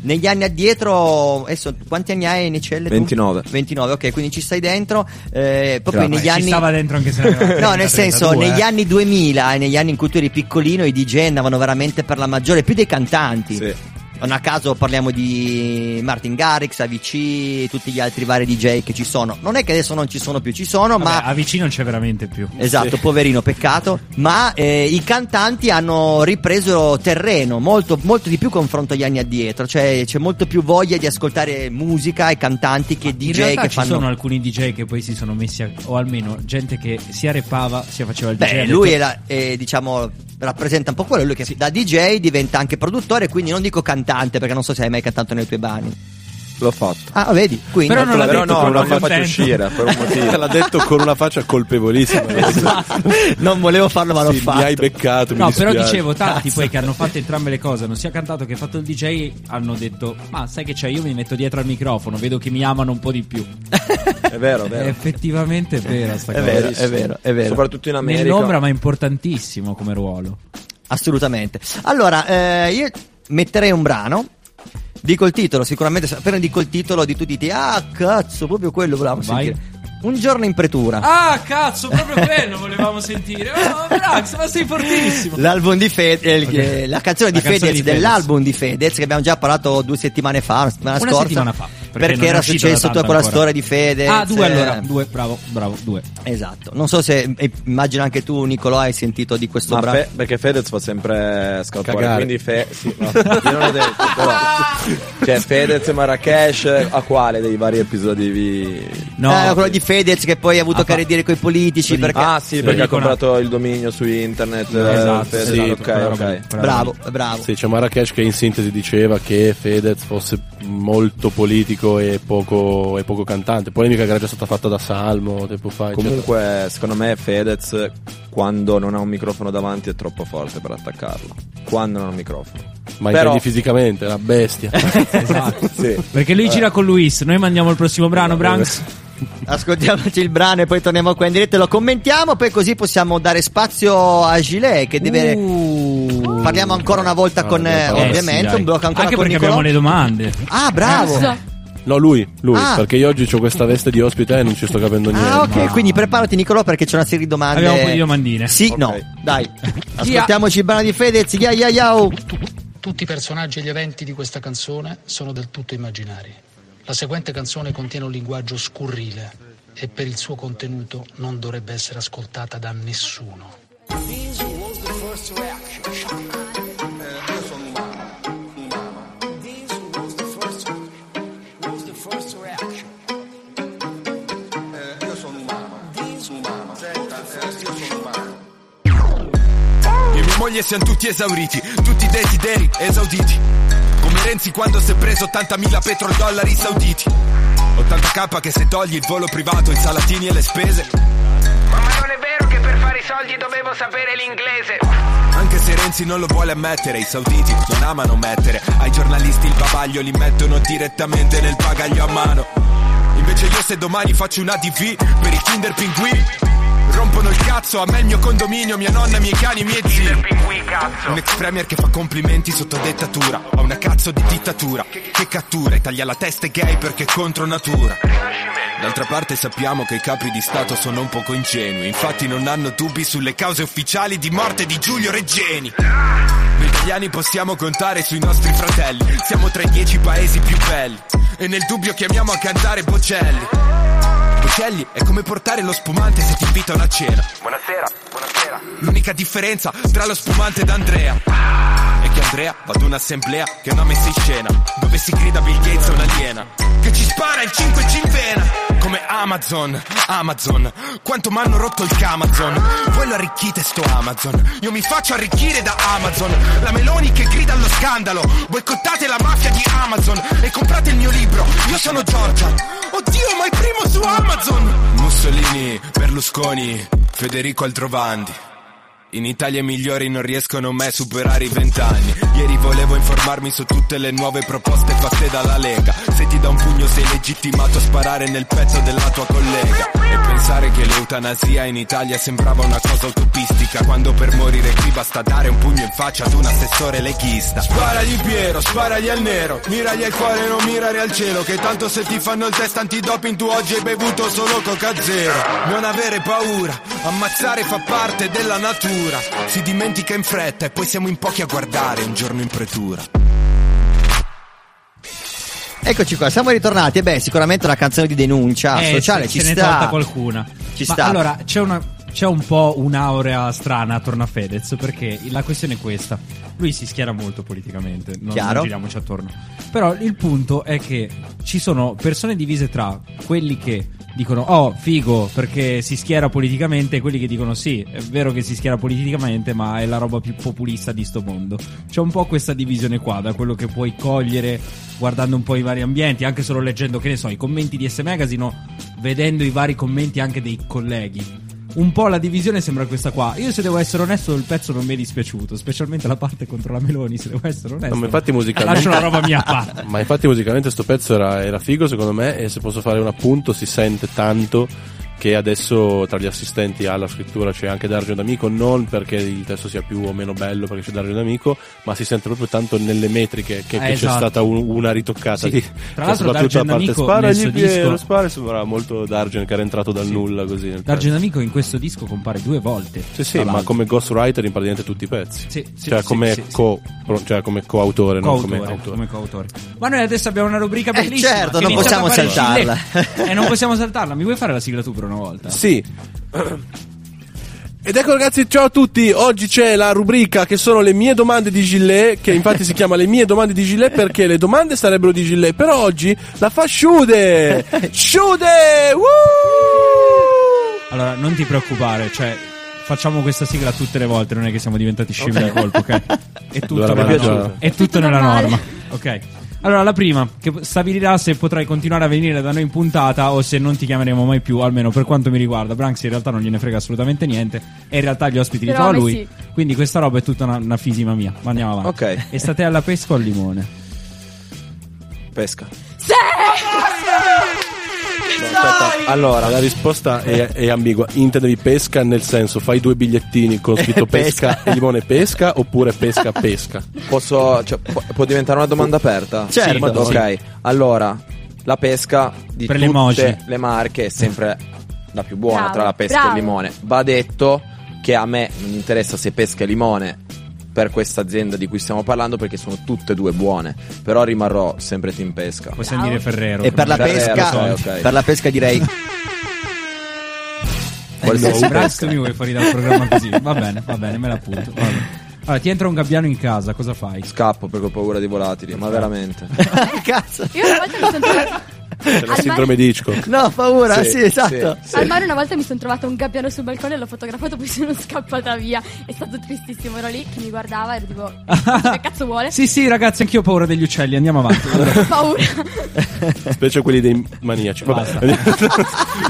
Negli anni addietro, adesso quanti anni hai NCL? 29. 29, ok, quindi ci stai dentro. Proprio negli anni... Ci stava dentro anche se ne aveva. No, nel senso, 32, negli anni 2000 e negli anni in cui tu eri piccolino, i DJ andavano veramente per la maggiore, più dei cantanti. Sì. Non a caso parliamo di Martin Garrix, AVC, tutti gli altri vari DJ che ci sono. Non è che adesso non ci sono più, ci sono. Vabbè, ma AVC non c'è veramente più. Esatto, sì. Poverino, peccato. Ma i cantanti hanno ripreso terreno molto, molto di più confronto agli anni addietro. Cioè c'è molto più voglia di ascoltare musica e cantanti che DJ che fanno. In realtà ci sono alcuni DJ che poi si sono messi o almeno gente che sia repava sia faceva il DJ. Beh, lui è diciamo rappresenta un po' quello, lui che da DJ diventa anche produttore, quindi non dico cantante perché non so se hai mai cantato nei tuoi bani. L'ho fatto. Ah, vedi? Quindi. Però non l'ha detto con una faccia uscire, per un motivo. L'ha detto con una faccia colpevolissima. Esatto. Non volevo farlo, ma l'ho fatto. Mi hai beccato. No, però dicevo, tanti poi che hanno fatto entrambe le cose, non sia cantato che fatto il DJ, hanno detto: ma sai che c'è, io mi metto dietro al microfono, vedo che mi amano un po' di più. È vero, è vero. È effettivamente è vera sta cosa. È vero, è vero. Soprattutto in America. Nell'ombra, ma importantissimo come ruolo. Assolutamente. Allora, io metterei un brano. Dico il titolo, sicuramente appena dico il titolo di tutti dite: ah cazzo, proprio quello volevamo sentire. Un giorno in pretura. Ah cazzo, proprio quello volevamo sentire. Oh, Brax, ma sei fortissimo. L'album di Fedez, okay. La canzone di Fedez dell'album di Fedez, che abbiamo già parlato 2 settimane fa, una settimana fa, perché era successo tutta quella storia di Fedez. Ah, 2 allora, 2, bravo, 2. Esatto. Non so se immagino anche tu, Nicolò, hai sentito di questo brano. Perché Fedez fa sempre scalpore, quindi sì, no, io non ho detto, però cioè Fedez e Marrakesh, a quale dei vari episodi no, quello di Fedez che poi ha avuto che ridire coi politici perché perché ha comprato il dominio su internet. Esatto, Fedez, sì, okay. Bravo. Sì, c'è Marrakesh che in sintesi diceva che Fedez fosse molto politico e poco cantante. Polemica che era già stata fatta da Salmo tempo fa. Comunque, eccetera. Secondo me Fedez, quando non ha un microfono davanti, è troppo forte per attaccarlo. Quando non ha un microfono. Ma intendi fisicamente, è una bestia. Esatto. Sì. Perché lui gira con Luis. Noi mandiamo il prossimo brano, Branks. Ascoltiamoci il brano e poi torniamo qua in diretta e lo commentiamo, poi così possiamo dare spazio a Gilet che deve parliamo ancora una volta con ovviamente un blocco ancora anche con Nicolò. Abbiamo le domande. Ah, bravo. No, lui, perché io oggi ho questa veste di ospite e non ci sto capendo niente. Ah, ok, no. Quindi preparati, Nicolò, perché c'è una serie di domande. Abbiamo un po' di domandine. Sì, okay. No, dai. Ascoltiamoci il brano di Fedez. Tutti i personaggi e gli eventi di questa canzone sono del tutto immaginari. La seguente canzone contiene un linguaggio scurrile e per il suo contenuto non dovrebbe essere ascoltata da nessuno. Io e mia moglie siamo tutti esauriti, tutti i desideri esauditi. Renzi quando si è preso 80.000 petrodollari sauditi, 80k che se togli il volo privato, i salatini e le spese. Ma non è vero che per fare i soldi dovevo sapere l'inglese. Anche se Renzi non lo vuole ammettere, i sauditi non amano mettere ai giornalisti il bavaglio, li mettono direttamente nel bagaglio a mano. Invece io se domani faccio una DV per i Kinder Pinguini, rompono il cazzo, a me il mio condominio, mia nonna, i miei cani, i miei zii. Un ex premier che fa complimenti sotto dettatura a una cazzo di dittatura che cattura e taglia la testa ai gay perché è contro natura. D'altra parte sappiamo che i capi di stato sono un poco ingenui, infatti non hanno dubbi sulle cause ufficiali di morte di Giulio Reggeni. Noi italiani possiamo contare sui nostri fratelli, siamo tra i 10 paesi più belli e nel dubbio chiamiamo a cantare Bocelli. Bocelli è come portare lo spumante se ti invita a una cena. Buonasera. L'unica differenza tra lo spumante ed Andrea è che Andrea va ad un'assemblea che è una messa in scena, dove si grida Bill Gates è un aliena che ci spara il 5G in vena. Come Amazon, quanto m'hanno rotto il Camazon. Voi lo arricchite sto Amazon, io mi faccio arricchire da Amazon. La Meloni che grida allo scandalo, boicottate la mafia di Amazon e comprate il mio libro, io sono Giorgia. Oddio, ma il primo su Amazon. Mussolini, Berlusconi, Federico Aldrovandi, in Italia i migliori non riescono mai a superare i 20 anni. Ieri volevo informarmi su tutte le nuove proposte fatte dalla Lega. Se ti dà un pugno sei legittimato a sparare nel petto della tua collega. E pensare che l'eutanasia in Italia sembrava una cosa utopistica, quando per morire qui basta dare un pugno in faccia ad un assessore leghista. Sparagli Piero, sparagli al nero, miragli al cuore, non mirare al cielo, che tanto se ti fanno il test antidoping tu oggi hai bevuto solo Coca Zero. Non avere paura, ammazzare fa parte della natura, si dimentica in fretta e poi siamo in pochi a guardare un giorno in pretura. Eccoci qua, siamo ritornati. E beh, sicuramente una canzone di denuncia sociale ci sta. Se ne è tolta qualcuna. Ci sta. Allora, c'è un po' un'aurea strana attorno a Fedez, perché la questione è questa: lui si schiera molto politicamente, non giriamoci attorno. Però il punto è che ci sono persone divise tra quelli che dicono oh figo perché si schiera politicamente, e quelli che dicono sì è vero che si schiera politicamente ma è la roba più populista di sto mondo. C'è un po' questa divisione qua, da quello che puoi cogliere guardando un po' i vari ambienti, anche solo leggendo, che ne so, i commenti di S Magazine o vedendo i vari commenti anche dei colleghi. Un po' la divisione sembra questa qua. Io, se devo essere onesto, il pezzo non mi è dispiaciuto, specialmente la parte contro la Meloni, se devo essere onesto. No, ma infatti musicalmente lascio la roba mia a parte. Ma infatti musicalmente sto pezzo era figo secondo me, e se posso fare un appunto, si sente tanto che adesso tra gli assistenti alla scrittura c'è anche Dargen D'Amico, non perché il testo sia più o meno bello perché c'è Dargen D'Amico, ma si sente proprio tanto nelle metriche che esatto. C'è stata una ritoccata, sì. Tra l'altro Dargen D'Amico nel suo disco sembrava molto Dargen che era entrato dal nulla così. Dargen D'Amico in questo disco compare 2 volte. Sì, ma come ghostwriter in praticamente tutti i pezzi, come coautore, non come autore. Come coautore. Ma noi adesso abbiamo una rubrica bellissima, certo, non possiamo saltarla. E non possiamo saltarla. Mi vuoi fare la sigla tu per una volta? Sì. Ed ecco ragazzi, ciao a tutti. Oggi c'è la rubrica che sono le mie domande di Gillet, che infatti si chiama le mie domande di Gillet perché le domande sarebbero di Gillet, però oggi la fa Shude. Allora non ti preoccupare, cioè facciamo questa sigla tutte le volte, non è che siamo diventati scemi da colpo, ok? È tutto nella norma, ok? Allora, la prima, che stabilirà se potrai continuare a venire da noi in puntata o se non ti chiameremo mai più, almeno per quanto mi riguarda. Branks in realtà non gliene frega assolutamente niente, e in realtà gli ospiti li trova lui, sì. Quindi questa roba è tutta una fisima mia, ma andiamo avanti. Okay. E state alla pesca o al limone? Pesca. Sì! No, aspetta. Allora la risposta è ambigua. Intendevi pesca nel senso fai 2 bigliettini con scritto pesca e limone pesca, oppure pesca? Posso, cioè, può diventare una domanda aperta? Certo. Sì, ok, sì. Allora la pesca di per tutte le marche è sempre la più buona, bravo, tra la pesca e il limone. Va detto che a me non interessa se pesca e limone per questa azienda di cui stiamo parlando, perché sono tutte 2 buone, però rimarrò sempre team pesca. Puoi sentire Ferrero. E per la pesca okay. Per la pesca direi questo mi vuoi fuori dal programma così. Va bene, me la appunto. Allora, ti entra un gabbiano in casa, cosa fai? Scappo perché ho paura di volatili, ma veramente. Cazzo. Io una volta mi sono trovata la sindrome di Hitchcock. No, paura, sì esatto, sì. Al mare una volta mi sono trovata un gabbiano sul balcone, l'ho fotografato, poi sono scappata via. È stato tristissimo, ero lì che mi guardava, ero tipo che cazzo vuole? Sì ragazzi, anch'io ho paura degli uccelli, andiamo avanti. Paura. Specie quelli dei maniaci.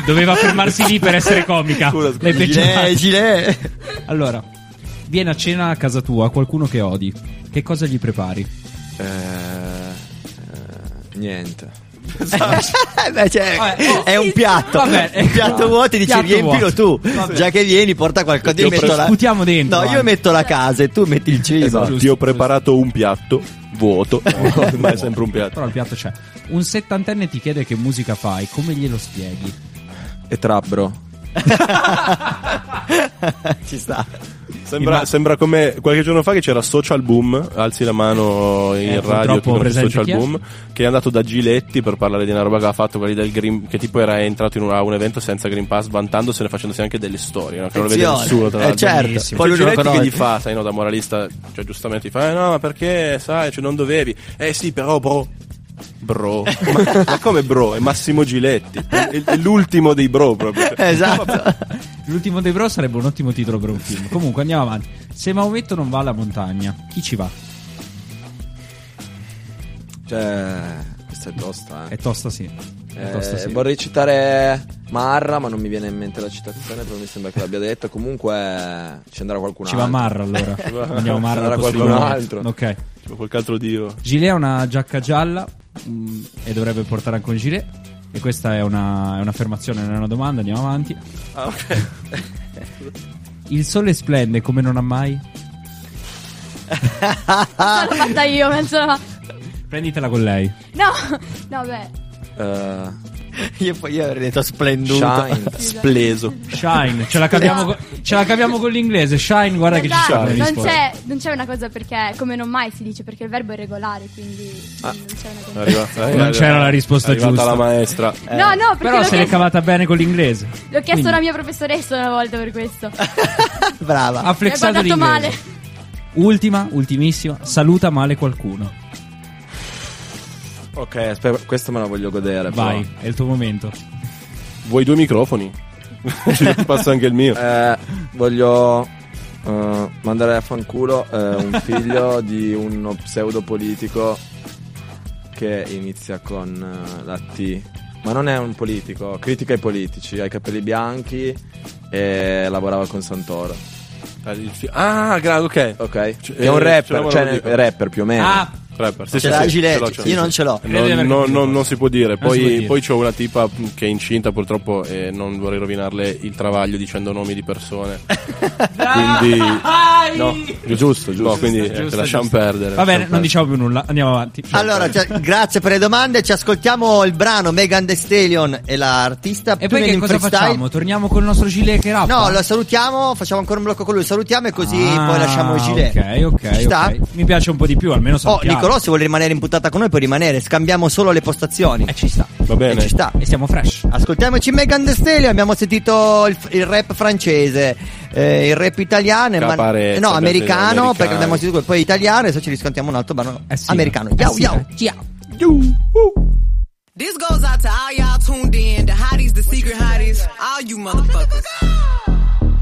Doveva fermarsi lì per essere comica. Gilet. Allora, viene a cena a casa tua qualcuno che odi, che cosa gli prepari? Niente. Beh, cioè, è un piatto. Vabbè, un piatto vuoto e dici piatto riempilo vuoto. Tu vabbè. Già che vieni, porta qualcosa. Io metto scutiamo dentro. No, io metto la casa e tu metti il cibo. Esatto, ti ho preparato un piatto vuoto, ma è sempre un piatto. Però il piatto c'è. Un 70enne ti chiede che musica fai, come glielo spieghi? E trabbro. Ci sta. Sembra come qualche giorno fa che c'era Social Boom, alzi la mano in radio Social Boom, che è andato da Giletti per parlare di una roba che ha fatto, quelli del green, che tipo era entrato a un evento senza green pass, vantandosene, facendosi anche delle storie, no? Che non lo vede nessuno, tra l'altro. Certo. Poi Giletti che gli fa, sai, no, da moralista, cioè giustamente gli fa no, ma perché sai, cioè non dovevi. Sì, però bro. Ma come bro? È Massimo Giletti, è l'ultimo dei bro proprio. Esatto. L'ultimo dei bro sarebbe un ottimo titolo per un film. Comunque andiamo avanti. Se Maometto non va alla montagna, chi ci va? Cioè, questa è tosta, eh. È tosta, sì. È tosta, sì. Vorrei citare Marra, ma non mi viene in mente la citazione, però mi sembra che l'abbia detto. Comunque ci andrà qualcun altro. Ci va Marra, allora. Andiamo Marra. Ci andrà qualcun altro. Ok. C'è qualche altro dio. Gilet ha una giacca gialla e dovrebbe portare anche un gilet. E questa è un'affermazione, non è una domanda, andiamo avanti. Ah, ok. Il sole splende come non ha mai. L'ho fatta io, penso. Prenditela con lei. No, beh. Io avrei detto splenduto. Shine. Spleso. Shine. Ce la caviamo con l'inglese. Shine, guarda che ci sono. Non c'è una cosa perché come non mai si dice, perché il verbo è regolare, quindi non c'è una cosa. Non c'era la risposta giusta. La maestra. No, però se l'è cavata bene con l'inglese. L'ho chiesto alla mia professoressa una volta per questo. Brava. Ha flexato l'inglese. Male. Ultimissima. Saluta male qualcuno. Ok, aspetta, questo me la voglio godere. Vai, però. È il tuo momento. Vuoi due microfoni? Ci passa anche il mio. Voglio mandare a fanculo un figlio di uno pseudo politico che inizia con la T, ma non è un politico, critica i politici, ha i capelli bianchi e lavorava con Santoro. Ah, ok, okay. È un rapper, cioè rapper più o meno. Ah, rapper. Sì, ce l'ha Giletti, io non ce l'ho. Non si può dire. Poi c'ho una tipa che è incinta purtroppo e non vorrei rovinarle il travaglio dicendo nomi di persone. Quindi no, giusto, no, quindi giusto, lasciamo giusto. Perdere. Va bene, non diciamo più nulla, andiamo avanti. Allora, grazie per le domande, ci ascoltiamo il brano Megan Thee Stallion e l'artista. E poi che cosa facciamo? Torniamo col nostro Giletti che rappa? No, lo salutiamo, facciamo ancora un blocco con lui, salutiamo e così poi lasciamo Giletti. Ok, sta? Mi piace un po' di più, almeno salutiamo. Però se vuole rimanere in puntata con noi può rimanere, scambiamo solo le postazioni e ci sta, va bene, e ci sta e siamo fresh. Ascoltiamoci Megan Thee Stallion. Abbiamo sentito il rap francese, il rap italiano, Caparezza, no, americano, perché abbiamo sentito poi italiano e adesso ci riscontiamo un altro brano americano. Ciao, ciao. This goes out to all y'all tuned in, the hotties, the secret hotties, all you motherfuckers.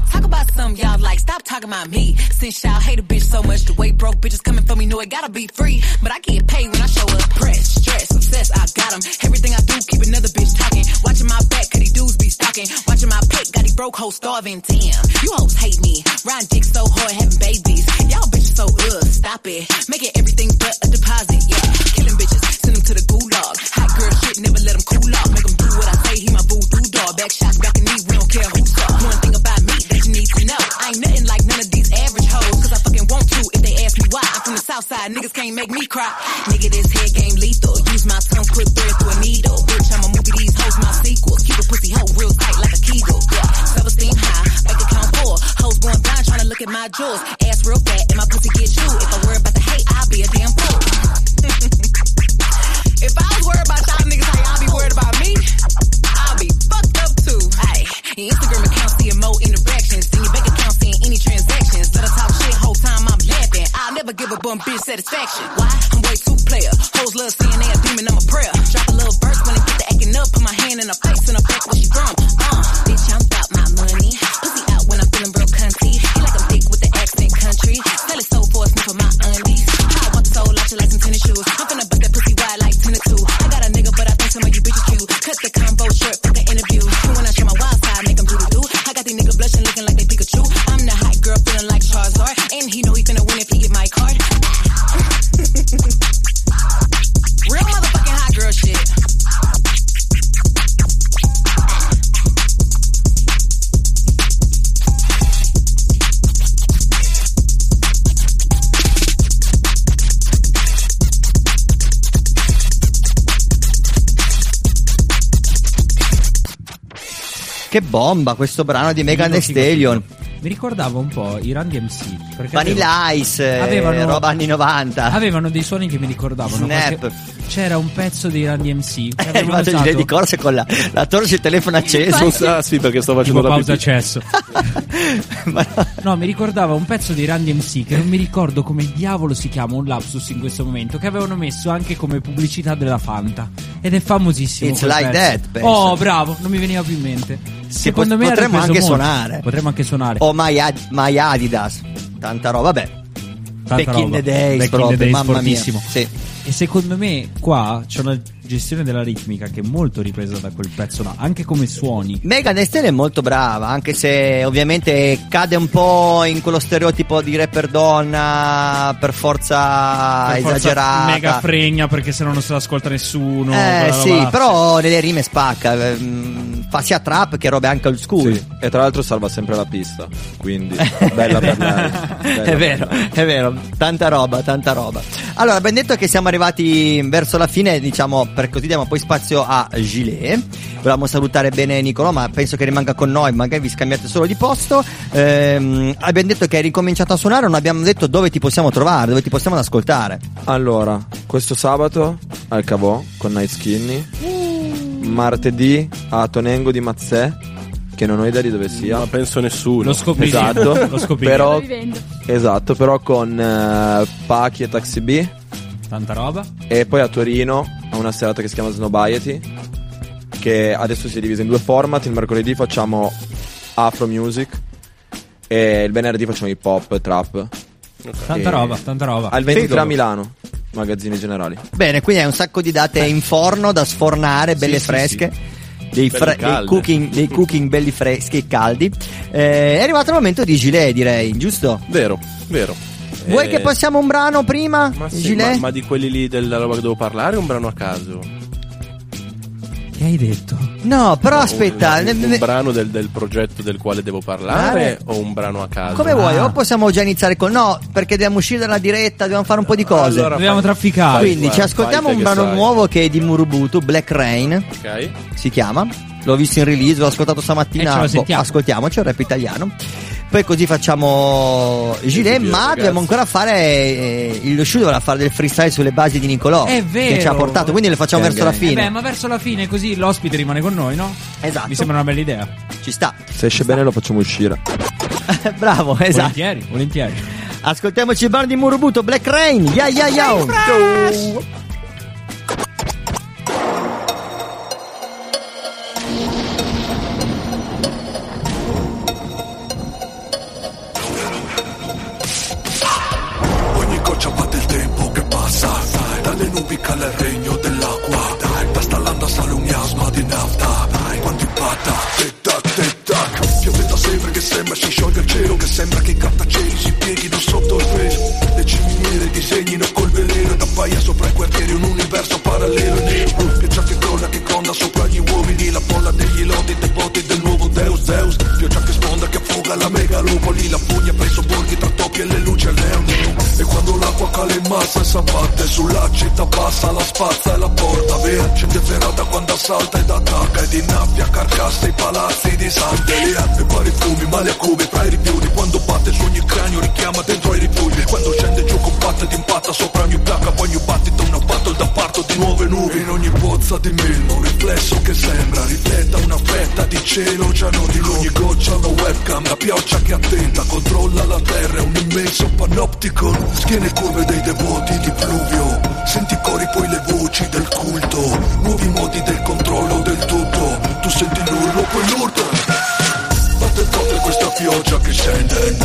Talk about something y'all like, stop talking about me. Since y'all hate a bitch so much, the way broke bitches coming for me, know it gotta be free. But I get paid when I show up, press, stress, obsessed, I got him. Everything I do, keep another bitch talking. Watching my back, cause these dudes be stalking. Watching my pet, got these broke hoes starving, damn. You hoes hate me, riding dick so hard, having babies. Y'all bitches so ugh, stop it. Making everything but a deposit, yeah. Killing bitches, send them to the gulag. Hot girl shit, never let them cool off. Make them do what I say, he my voodoo doll. Back shots, back and knee, we don't care who's up. One thing about me that you need to know, I ain't nothing like none of these average hoes. Cause I fucking want to if they ask me why. I'm from the south side, niggas can't make me cry. Nigga, this head game lethal. Use my tongue, quick thread through a needle. Bitch, I'ma move these hoes, my sequels. Keep a pussy hoe real tight like a Kegel. Yeah, self-esteem high, bank account full. Hoes going blind, trying to look at my jewels. Ass real fat and my pussy get chewed. If I worry about the hate, I'll be a damn fool. If I was worried about y'all niggas like y'all be worried about me, I'll be fucked up too. Ay, your Instagram account seeing more interactions than your bank account seeing any transactions. Let her talk shit whole time I'm laughing. I'll never give a bum bitch satisfaction. Why? I'm way too player. Hoes love seeing they a demon, I'm a prayer. Drop a little verse when it get to acting up. Put my hand in her face and her back where she from. Bitch, I'm about my money. Pussy out when I'm feeling real cunty. You like I'm thick with the accent country. Sell it so forth me for my undies. How I walk the soul out you like some tennis shoes. I'm finna butt that pussy wide like 10 or 2. I got a nigga, but I think some of you bitches cute. Cut the combo short for the interview. And when I show my wild side, make them do the do. I got these niggas blushing, looking like they Pikachu. I'm the hot girl, feeling like Charizard. And he know he finna win if he get my card. Real motherfucking hot girl shit. Che bomba questo brano di Megan Thee Stallion. Mi ricordava un po' i Randy MC, Vanilla Ice, roba anni 90. Avevano dei suoni che mi ricordavano Snap. C'era un pezzo dei Randy MC che avevano usato di corse con la torcia e il telefono acceso. Ah sì, perché stavo facendo tipo la pausa accesso. No, mi ricordava un pezzo dei Randy MC che non mi ricordo come diavolo si chiama, un lapsus in questo momento, che avevano messo anche come pubblicità della Fanta ed è famosissimo. It's like pezzo. That penso. Oh bravo, non mi veniva più in mente. Secondo me potremmo anche molto. Suonare. Potremmo anche suonare. Oh my Adidas. Tanta roba, vabbè. Back in the days, mamma mia. Sì. E secondo me qua c'è una gestione della ritmica che è molto ripresa da quel pezzo là, anche come suoni. Megan Thee Stallion è molto brava, anche se ovviamente cade un po' in quello stereotipo di rapper donna per forza esagerata, mega fregna perché se no non se l'ascolta nessuno. Sì, però nelle rime spacca, fa sia trap che robe anche old school. Sì. E tra l'altro salva sempre la pista, quindi bella per lei. È vero, tanta roba. Allora, ben detto che siamo arrivati verso la fine, diciamo, per così diamo poi spazio a Gilet. Volevamo salutare bene Nicolò, ma penso che rimanga con noi, magari vi scambiate solo di posto. Abbiamo detto che hai ricominciato a suonare, non abbiamo detto dove ti possiamo trovare, dove ti possiamo ascoltare. Allora, questo sabato al Cavò con Night Skinny, martedì a Tonengo di Mazzè, che non ho idea di dove sia, ma penso nessuno. Lo scopriremo. Esatto. Però con Pachi e Taxi B. Tanta roba. E poi a Torino a una serata che si chiama Snobiety, che adesso si è divisa in due format. Il mercoledì facciamo afro music e il venerdì facciamo hip hop, trap. Okay. Tanta roba, tanta roba. Al 23 a Milano, magazzini generali. Bene, quindi hai un sacco di date in forno da sfornare, belle fresche. Sì. Dei cooking belli freschi e caldi. È arrivato il momento di Gilet, direi, giusto? Vero. Vuoi che passiamo un brano prima? Ma sì, ma di quelli lì della roba che devo parlare, un brano a caso? Che hai detto? No, però aspetta. Un brano del progetto del quale devo parlare o un brano a caso? Come vuoi, o possiamo già iniziare con... No, perché dobbiamo uscire dalla diretta, dobbiamo fare un po' di cose. Allora, dobbiamo trafficare. Quindi ci ascoltiamo un brano nuovo che è di Murubutu, Black Rain. Ok. Si chiama. L'ho visto in release, l'ho ascoltato stamattina. Ascoltiamoci, un rap italiano. Poi così facciamo Gilet, ma ragazzi, dobbiamo ancora fare il Shu dovrà fare del freestyle sulle basi di Nicolò, è vero, che ci ha portato, quindi le facciamo verso la fine. Ma verso la fine così l'ospite rimane con noi, no? Esatto. Mi sembra una bella idea. Ci sta. Se esce bene lo facciamo uscire. Bravo, esatto. Volentieri. Ascoltiamoci il bar di Murubutu, Black Rain. Ya ya ya. Al regno dell'acqua, da stallanda sale un miasma di nafta, quanto impatta, tic-tac, piove da sempre che sembra si sciolga il cielo, che sembra che i grattacieli si pieghino sotto il peso, le ciminiere disegnino col veleno, ed appaia sopra i quartieri un universo parallelo, nero, pioggia che gronda sopra gli uomini, la bolla degli lodi, depoti del nuovo Deus, pioggia che sponda, che affoga la megalopoli, la pugna presso borghi tra topi e le luci al neon. E quando l'acqua cala in massa e s'abbatte sulla città passa la spazza e la porta via, scende ferrata quando assalta ed attacca, ed innaffia carcassa i palazzi di Sant'Elia. E poi rifumi, male a come tra i rifiuti, quando batte su ogni cranio richiama dentro i rifiuti, quando scende giù compatta ed impatta sopra ogni placca, poi ogni battito una da parto di nuove nubi. In ogni pozza di melmo un riflesso che sembra rifletta una fetta di cielo oceano di luce. Ogni goccia una webcam, la pioggia che attenta controlla la terra, è un immenso panopticon. Schiene curve dei devoti di Pluvio, senti cori poi le voci del culto, nuovi modi del controllo del tutto, tu senti l'urlo poi l'urto. Batte proprio questa pioggia che scende,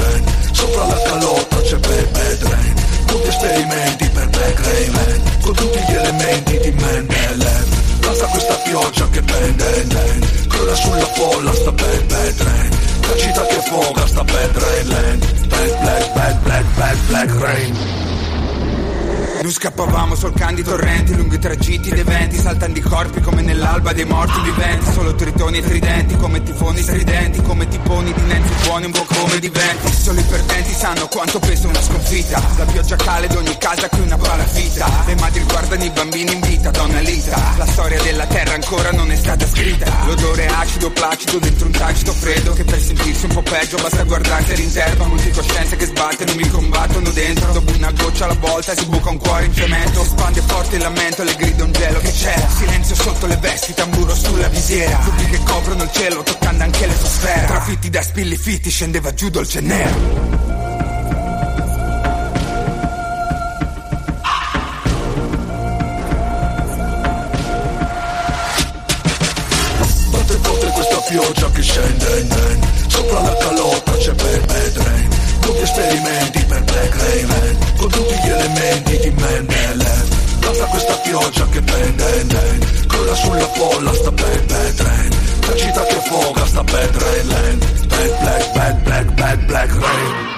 sopra la calotta c'è Bad Rain, tutti esperimenti per Black Rain, con tutti gli elementi di Mendeleev. Basta questa pioggia che pende, crolla sulla folla sta Bad Rain, la città che foga sta Bad Rain, Black Rain. Noi scappavamo solcando i torrenti, lunghi tragitti dei venti, saltando i corpi come nell'alba dei morti viventi, solo tritoni e tridenti, come tifoni stridenti, come tiponi di Nenzi buoni un po' come di venti. Solo i perdenti sanno quanto pesa una sconfitta, la pioggia cala ed ogni casa qui una parafitta, le madri guardano i bambini in vita da una lita, la storia della terra ancora non è stata scritta, l'odore acido placido dentro un tacito freddo, che per sentirsi un po' peggio basta guardarsi all'interno, molte coscienze che sbattono mi combattono dentro, dopo una goccia alla volta si buca un cuore in cemento, spande forte il lamento, le grida un gelo che c'era, silenzio sotto le vesti, tamburo sulla visiera, tutti che coprono il cielo toccando anche l'esosfera, trafitti da spillifitti scendeva giù dolce nero. Pioggia che scende, sopra la calotta c'è Bad Rain, tutti esperimenti per Black Rain, con tutti gli elementi di Mendeleev. Basta questa pioggia che pende, crolla sulla folla sta Bad Rain, la città che foga sta Bad Rain, Black Rain.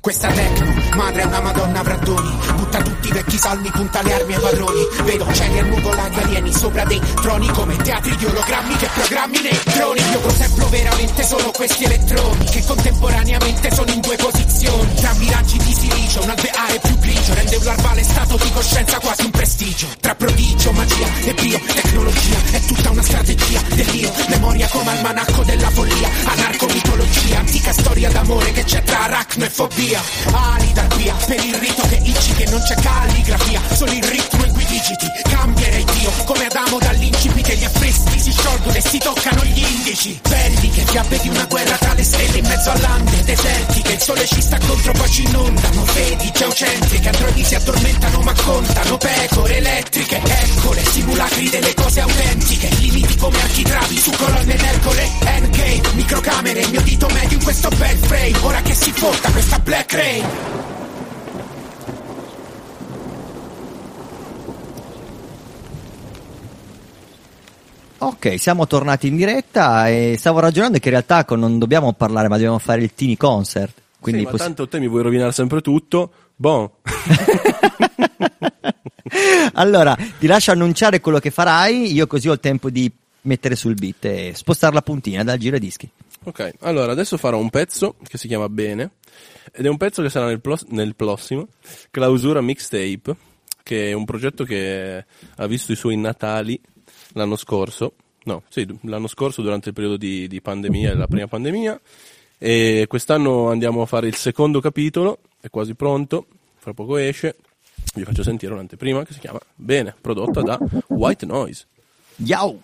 Questa tecno, madre è una madonna Vrattoni, butta tutti i vecchi salmi, punta le armi ai padroni, vedo cieli al nuvolati alieni sopra dei troni, come teatri di ologrammi che programmi nei droni, io contemplo veramente solo questi elettroni, che contemporaneamente sono in due posizioni, tra miraggi di silicio, un alveare più grigio, rende un larvale stato di coscienza quasi un prestigio, tra prodigio, magia e biotecnologia, è tutta una strategia dell'io, memoria come almanacco della follia, anarcomitologia, antica storia d'amore che c'è tra aracno e fobia. Ali dal via per il rito che icci che non c'è calligrafia, solo il ritmo in guida rigidi, cambierei Dio come Adamo dall'incipit e gli affreschi si sciolgono e si toccano gli indici. Belli che fiabe di una guerra tra le stelle in mezzo a lande deserti che il sole ci sta contro poi ci inondano. Vedi geocentriche che androidi si addormentano ma contano pecore elettriche. Eccole, simulacri delle cose autentiche, limiti come architravi su colonne d'Ercole. Endgame, microcamere, il mio dito medio in questo bel frame, ora che si porta questa Black Rain. Ok, siamo tornati in diretta e stavo ragionando che in realtà non dobbiamo parlare ma dobbiamo fare il teeny concert. Quindi sì, ma tanto te mi vuoi rovinare sempre tutto. Bon. Allora, ti lascio annunciare quello che farai, io così ho il tempo di mettere sul beat e spostare la puntina dal giro ai dischi. Ok, allora adesso farò un pezzo che si chiama Bene ed è un pezzo che sarà nel prossimo Clausura Mixtape, che è un progetto che ha visto i suoi natali l'anno scorso durante il periodo di pandemia, la prima pandemia, e quest'anno andiamo a fare il secondo capitolo, è quasi pronto, fra poco esce. Vi faccio sentire un'anteprima che si chiama Bene, prodotta da White Noise. Yow!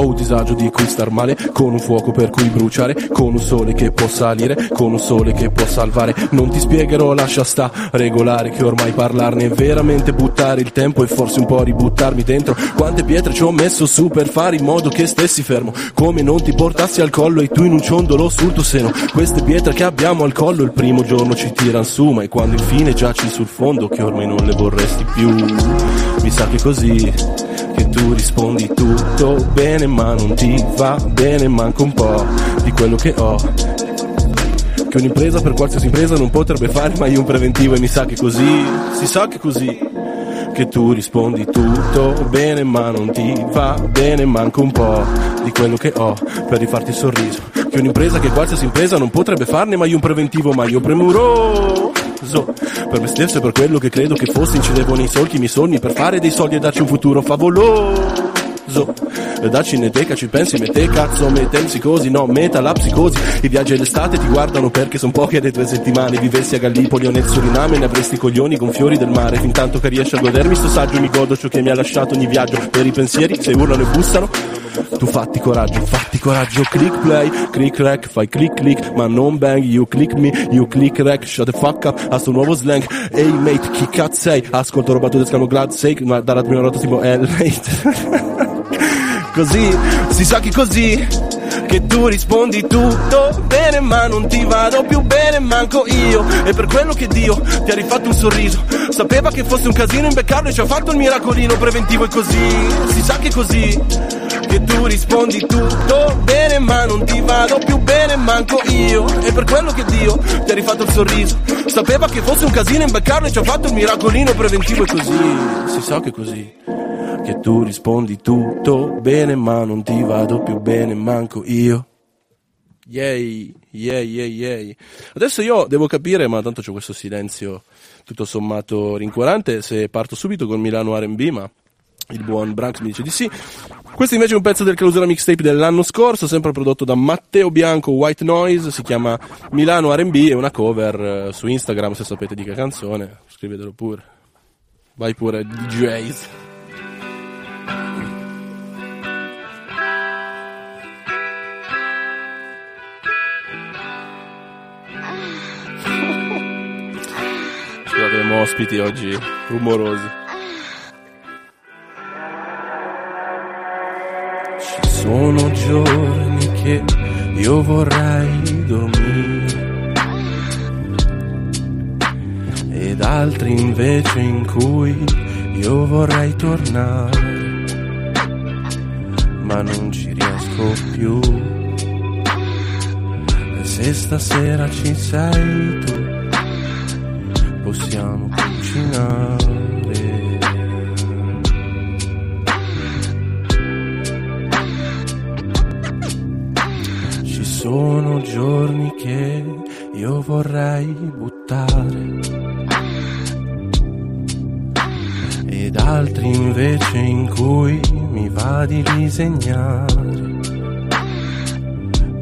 Ho disagio di cui star male, con un fuoco per cui bruciare, con un sole che può salire, con un sole che può salvare. Non ti spiegherò, lascia sta, regolare che ormai parlarne è veramente buttare il tempo e forse un po' ributtarmi dentro. Quante pietre ci ho messo su per fare in modo che stessi fermo, come non ti portassi al collo e tu in un ciondolo sul tuo seno. Queste pietre che abbiamo al collo il primo giorno ci tiran su, ma è quando infine giaci sul fondo che ormai non le vorresti più. Mi sa che così che tu rispondi tutto bene ma non ti va bene, manca un po' di quello che ho, che un'impresa per qualsiasi impresa non potrebbe fare mai un preventivo. E mi sa che così, si sa che così, che tu rispondi tutto bene ma non ti va bene, manca un po' di quello che ho per rifarti il sorriso, che un'impresa che qualsiasi impresa non potrebbe farne mai un preventivo. Ma io premuro per me stesso e per quello che credo che fosse, incidevo nei solchi i miei sogni per fare dei soldi e darci un futuro favoloso. Dacci ne teca, ci pensi, mette cazzo, mettensi così, no, meta la psicosi. I viaggi all'estate ti guardano perché son poche le tue settimane. Vivessi a Gallipoli o nel Suriname ne avresti i coglioni con fiori del mare. Fintanto che riesci a godermi sto saggio mi godo ciò che mi ha lasciato ogni viaggio. Per i pensieri se urlano e bussano tu fatti coraggio, click play, click rec, fai click click, ma non bang, you click me, you click rec, shut the fuck up, a sto nuovo slang, hey mate, chi cazzo sei? Ascolto roba tedesca, no glad sake, ma dalla prima rotta tipo mate. Così, si sa che così, che tu rispondi tutto bene ma non ti vado più bene, manco io. E per quello che Dio ti ha rifatto un sorriso, sapeva che fosse un casino imbeccarlo e ci ha fatto il miracolino preventivo. E così, si sa che così, che tu rispondi tutto bene ma non ti vado più bene, manco io. E per quello che Dio ti ha rifatto il sorriso, sapeva che fosse un casino imbeccarlo e ci ha fatto il miracolino preventivo. E così, si sa che così, che tu rispondi tutto bene ma non ti vado più bene, manco io. Yay, yay, yay, yay. Adesso io devo capire, ma tanto c'è questo silenzio tutto sommato rincuorante, se parto subito con Milano R&B, ma il buon Bronx mi dice di sì. Questo invece è un pezzo del Clausura Mixtape dell'anno scorso, sempre prodotto da Matteo Bianco, White Noise, si chiama Milano R&B, è una cover su Instagram, se sapete di che canzone, scrivetelo pure. Vai pure DJs. Abbiamo ospiti oggi rumorosi. Ci sono giorni che io vorrei dormire ed altri invece in cui io vorrei tornare, ma non ci riesco più. E se stasera ci sei tu possiamo cucinare. Ci sono giorni che io vorrei buttare ed altri invece in cui mi va di disegnare,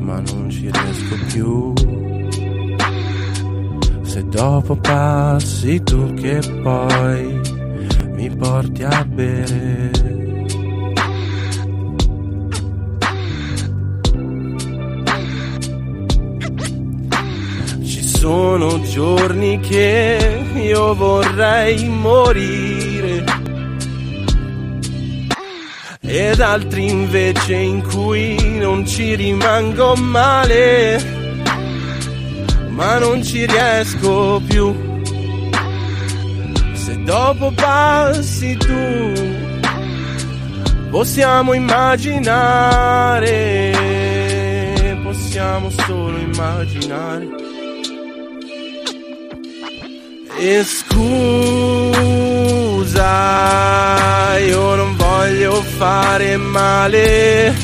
ma non ci riesco più. Se dopo passi tu che poi mi porti a bere, ci sono giorni che io vorrei morire ed altri invece in cui non ci rimango male, ma non ci riesco più. Se dopo passi tu, possiamo immaginare, possiamo solo immaginare. E scusa, io non voglio fare male.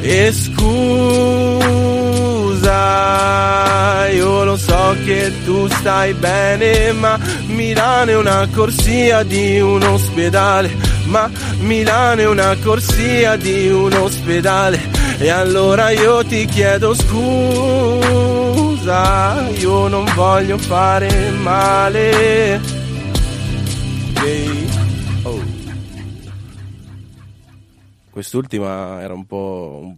E scusa, io lo so che tu stai bene, ma Milano è una corsia di un ospedale, ma Milano è una corsia di un ospedale. E allora io ti chiedo scusa, io non voglio fare male. Hey. Oh. Quest'ultima era un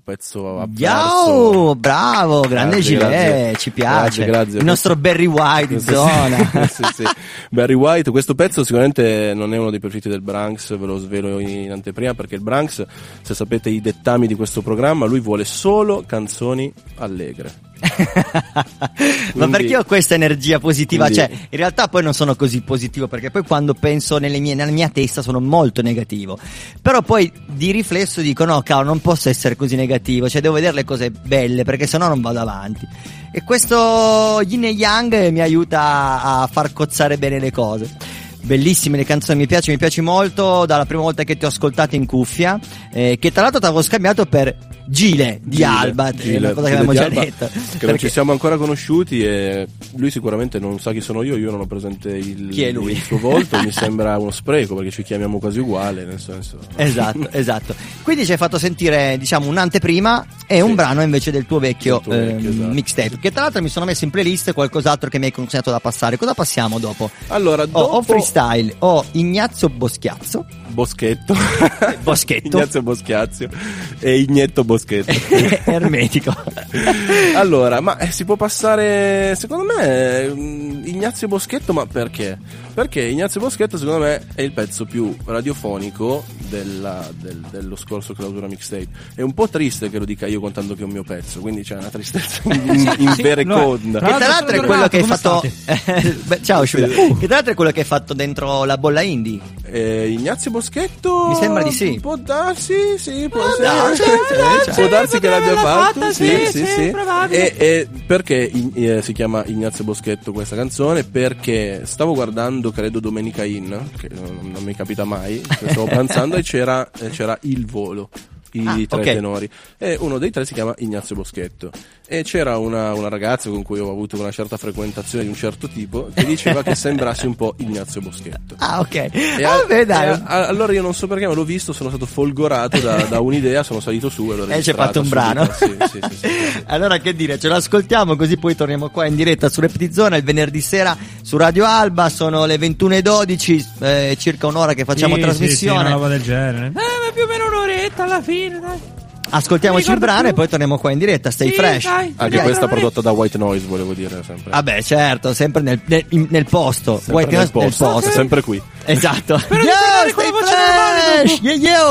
pezzo apparso. Ciao, bravo, grande Gilet, ci piace. Grazie. Il nostro Barry White di zona. Sì, sì, sì. Barry White, questo pezzo sicuramente non è uno dei preferiti del Bronx, ve lo svelo in anteprima, perché il Bronx, se sapete i dettami di questo programma, lui vuole solo canzoni allegre. Quindi, ma perché io ho questa energia positiva, quindi, cioè in realtà poi non sono così positivo, perché poi quando penso nella mia testa sono molto negativo, però poi di riflesso dico no cavolo, non posso essere così negativo, cioè devo vedere le cose belle perché sennò non vado avanti, e questo yin e yang mi aiuta a far cozzare bene le cose. Bellissime le canzoni, mi piace molto, dalla prima volta che ti ho ascoltato in cuffia, che tra l'altro ti avevo scambiato per Gile di Alba, è una cosa che abbiamo già detto, che non ci siamo ancora conosciuti, e lui sicuramente non sa chi sono io non ho presente il suo volto, mi sembra uno spreco perché ci chiamiamo quasi uguale, nel senso. Esatto. Quindi ci hai fatto sentire, diciamo, un'anteprima e sì, un brano invece del tuo vecchio, esatto, mixtape, sì, che tra l'altro mi sono messo in playlist, qualcos'altro che mi hai consegnato da passare. Cosa passiamo dopo? Allora, dopo freestyle o Ignazio Boschetto Ignazio Boschiazio e Ignetto Boschetto ermetico. Allora, ma si può passare secondo me Ignazio Boschetto, ma perché? Perché Ignazio Boschetto secondo me è il pezzo più radiofonico dello scorso Clausura Mixtape. È un po' triste che lo dica io contando che è un mio pezzo, quindi c'è una tristezza in vera conda. Che tra l'altro è quello che hai fatto ciao Shudev, che tra l'altro è quello che hai fatto dentro la bolla indie. Ignazio Boschetto mi sembra di sì, può darsi, sì, può darsi che l'abbia fatto, sì. E perché si chiama Ignazio Boschetto questa canzone? Perché stavo guardando, credo, Domenica In, che non mi capita mai, stavo pranzando e c'era Il Volo, tre tenori, e uno dei tre si chiama Ignazio Boschetto, e c'era una ragazza con cui ho avuto una certa frequentazione di un certo tipo che diceva che sembrasse un po' Ignazio Boschetto. Vabbè, dai. Allora io non so perché, ma l'ho visto, sono stato folgorato da un'idea, sono salito su e l'ho registrato, ci hai fatto un brano. Sì. Allora che dire, ce lo ascoltiamo così poi torniamo qua in diretta su Rap di Zona il venerdì sera su Radio Alba, sono le 21:12, circa un'ora che facciamo trasmissione, una roba del genere, ma più o meno un'oretta alla fine. Ascoltiamoci il brano e poi torniamo qua in diretta. Stay fresh. Dai, anche questa prodotta da White Noise, volevo dire, sempre. Vabbè, certo, sempre nel posto. Sempre White Noise nel posto. Sempre qui. Esatto. Spero di stay fresh. Yeah.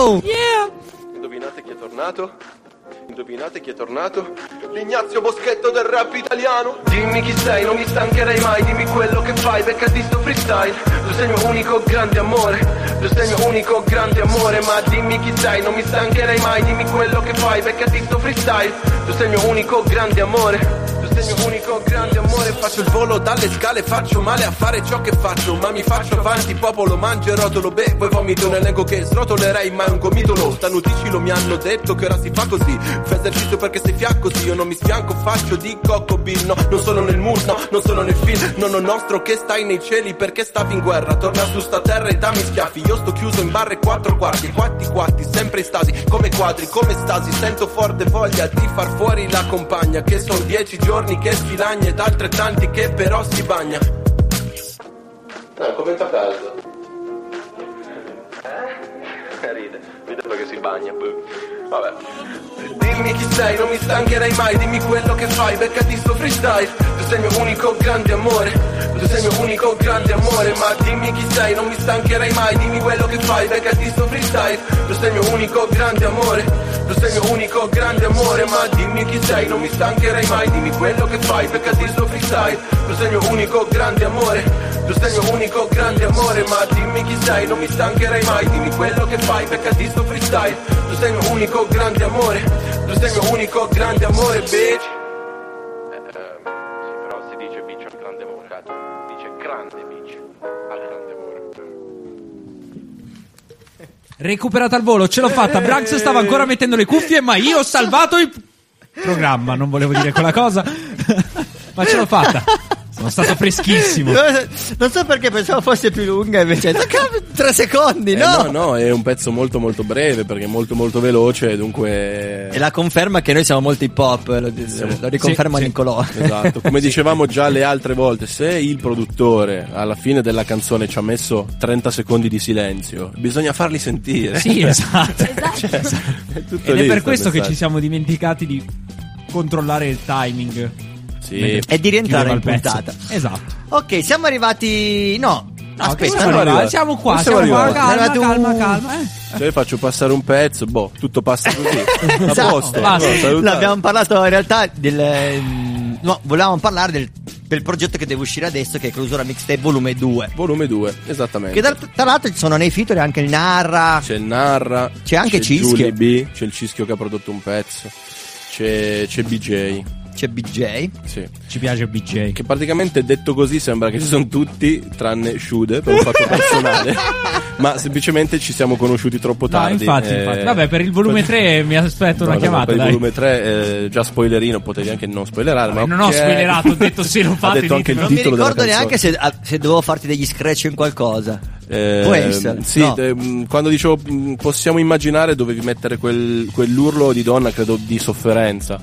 Indovinate chi è tornato? Indovinate chi è tornato? L'Ignazio Boschetto del rap italiano. Dimmi chi sei, non mi stancherei mai. Dimmi quello che fai, beccati sto freestyle. Lo sei il mio unico grande amore, lo sei il mio unico grande amore. Ma dimmi chi sei, non mi stancherei mai. Dimmi quello che fai, beccati sto freestyle. Lo sei il mio unico grande amore. il mio unico grande amore. Faccio il volo dalle scale, faccio male a fare ciò che faccio, ma mi faccio avanti, popolo, mangio e rotolo, bevo e vomito, un elenco che srotolerei mai un gomitolo. Stanuticilo, mi hanno detto che ora si fa così, fai esercizio perché sei fiacco, sì, io non mi sfianco, faccio di Coco Bill, no, non sono nel mood, no, non sono nel film, nonno nostro che stai nei cieli perché stavi in guerra, torna su sta terra e dammi schiaffi, io sto chiuso in barre quattro quarti, quatti, sempre estasi, come quadri, come stasi, sento forte voglia di far fuori la compagna, che son 10 giorni che sfilagna ed altrettanti che però si bagna. Commenta a caso. Eh? Ride, vedo che si bagna, vabbè. Dimmi chi sei, non mi stancherei mai, dimmi quello che fai, beccati sto freestyle. Tu sei il mio unico grande amore, tu sei il mio unico grande amore. Ma dimmi chi sei, non mi stancherei mai, dimmi quello che fai, beccati sto freestyle. Tu sei il mio unico grande amore, tu sei il mio unico grande amore. Ma dimmi chi sei, non mi stancherei mai, dimmi quello che fai, beccati sto freestyle. Tu sei il mio unico grande amore, tu sei il mio unico grande amore. Ma dimmi chi sei, non mi stancherei mai, dimmi quello che fai, beccati sto freestyle. Tu sei il mio unico grande amore, tu sei il mio unico grande amore, bitch. Sì, però si dice bitch al grande amore, dice grande bitch al grande amore. Recuperata al volo, ce l'ho fatta. Branks stava ancora mettendo le cuffie, ma io ho salvato il programma. Non volevo dire quella cosa, ma ce l'ho fatta. Sono stato freschissimo. Non so perché pensavo fosse più lunga, invece 3 secondi, no? No, è un pezzo molto molto breve perché è molto molto veloce, dunque. E la conferma che noi siamo molto hip hop, lo riconferma, sì, Nicolò. Sì. Esatto, come dicevamo già le altre volte, se il produttore alla fine della canzone ci ha messo 30 secondi di silenzio, bisogna farli sentire. Sì, esatto. È tutto ed lì, è per questo che ci siamo dimenticati di controllare il timing. Sì, e di rientrare in puntata. Esatto. Ok, siamo arrivati. No, aspetta, siamo qua, calma. Cioè, faccio passare un pezzo, boh, tutto passa così. Esatto. A posto. L'abbiamo parlato in realtà del... No, volevamo parlare del progetto che deve uscire adesso, che è Clausura Mixtape volume 2. Volume 2, esattamente. Che tra l'altro ci sono nei feature anche il Narra. C'è il Narra, c'è anche Cischio. C'è il Cischio che ha prodotto un pezzo. C'è BJ. C'è BJ, sì. Ci piace BJ, che praticamente detto così sembra che ci sono tutti tranne Shudev per un fatto personale. Ma semplicemente ci siamo conosciuti troppo tardi. Infatti. Vabbè, per il volume 3 mi aspetto una chiamata. Per dai. Il volume 3 già spoilerino, potevi anche non spoilerare. Ma non ho spoilerato, ho detto se lo fate. Ha detto anche il non titolo mi ricordo della neanche se dovevo farti degli scratch in qualcosa. Può essere, sì, no. Quando dicevo possiamo immaginare, dovevi mettere quell'urlo di donna, credo di sofferenza.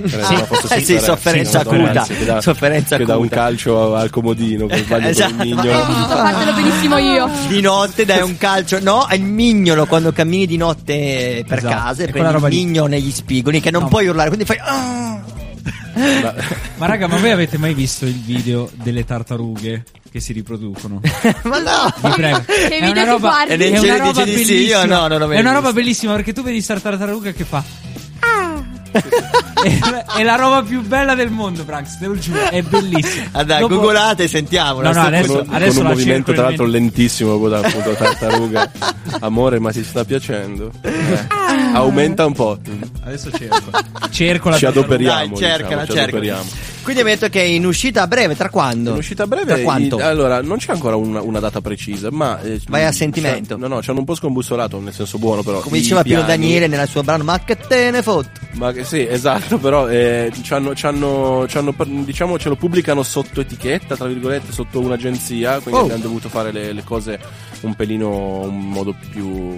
Sì, sofferenza acuta, che dà un calcio al comodino col bagno, esatto, col mignolo. Fatelo benissimo io. Di notte dai un calcio, no, è il mignolo quando cammini di notte per esatto. Casa e prendi il mignolo negli spigoli che non puoi urlare, quindi fai Ma raga, ma voi avete mai visto il video delle tartarughe che si riproducono? Ma no, vi prego. Che è una roba, è una roba bellissima. Sì, io non l'ho mai visto. Una roba bellissima perché tu vedi questa tartaruga che fa è la roba più bella del mondo, Branks, te lo giuro, è bellissima. Dopo... googolate e sentiamola. No, adesso con un movimento tra l'altro lentissimo con appunto la tartaruga. Amore, ma ti sta piacendo? Aumenta un po'. Adesso cerco la tartaruga. Ci adoperiamo. Dai, cercala. Quindi mi hai detto che è in uscita a breve, tra quando? In uscita a breve, allora non c'è ancora una data precisa, ma vai a sentimento. No, ci hanno un po' scombussolato, nel senso buono, però. Come diceva Pino Daniele nella sua brano, ma che te ne fotto? Ma che sì, esatto, però c'hanno, diciamo, ce lo pubblicano sotto etichetta, tra virgolette, sotto un'agenzia, quindi abbiamo dovuto fare le cose un pelino, un modo più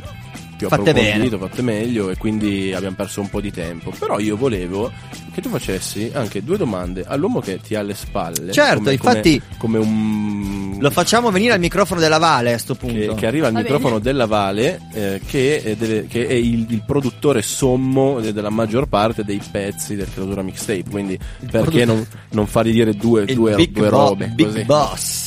approfondito, fatte meglio, e quindi abbiamo perso un po' di tempo. Però io volevo che tu facessi anche 2 domande all'uomo che ti ha alle spalle. Certo, infatti come un... Lo facciamo venire al microfono della Vale a sto punto. Che arriva al microfono della Vale, che è il produttore sommo della maggior parte dei pezzi del Clausura Mixtape. Quindi perché non fargli dire due robe? Big Boss.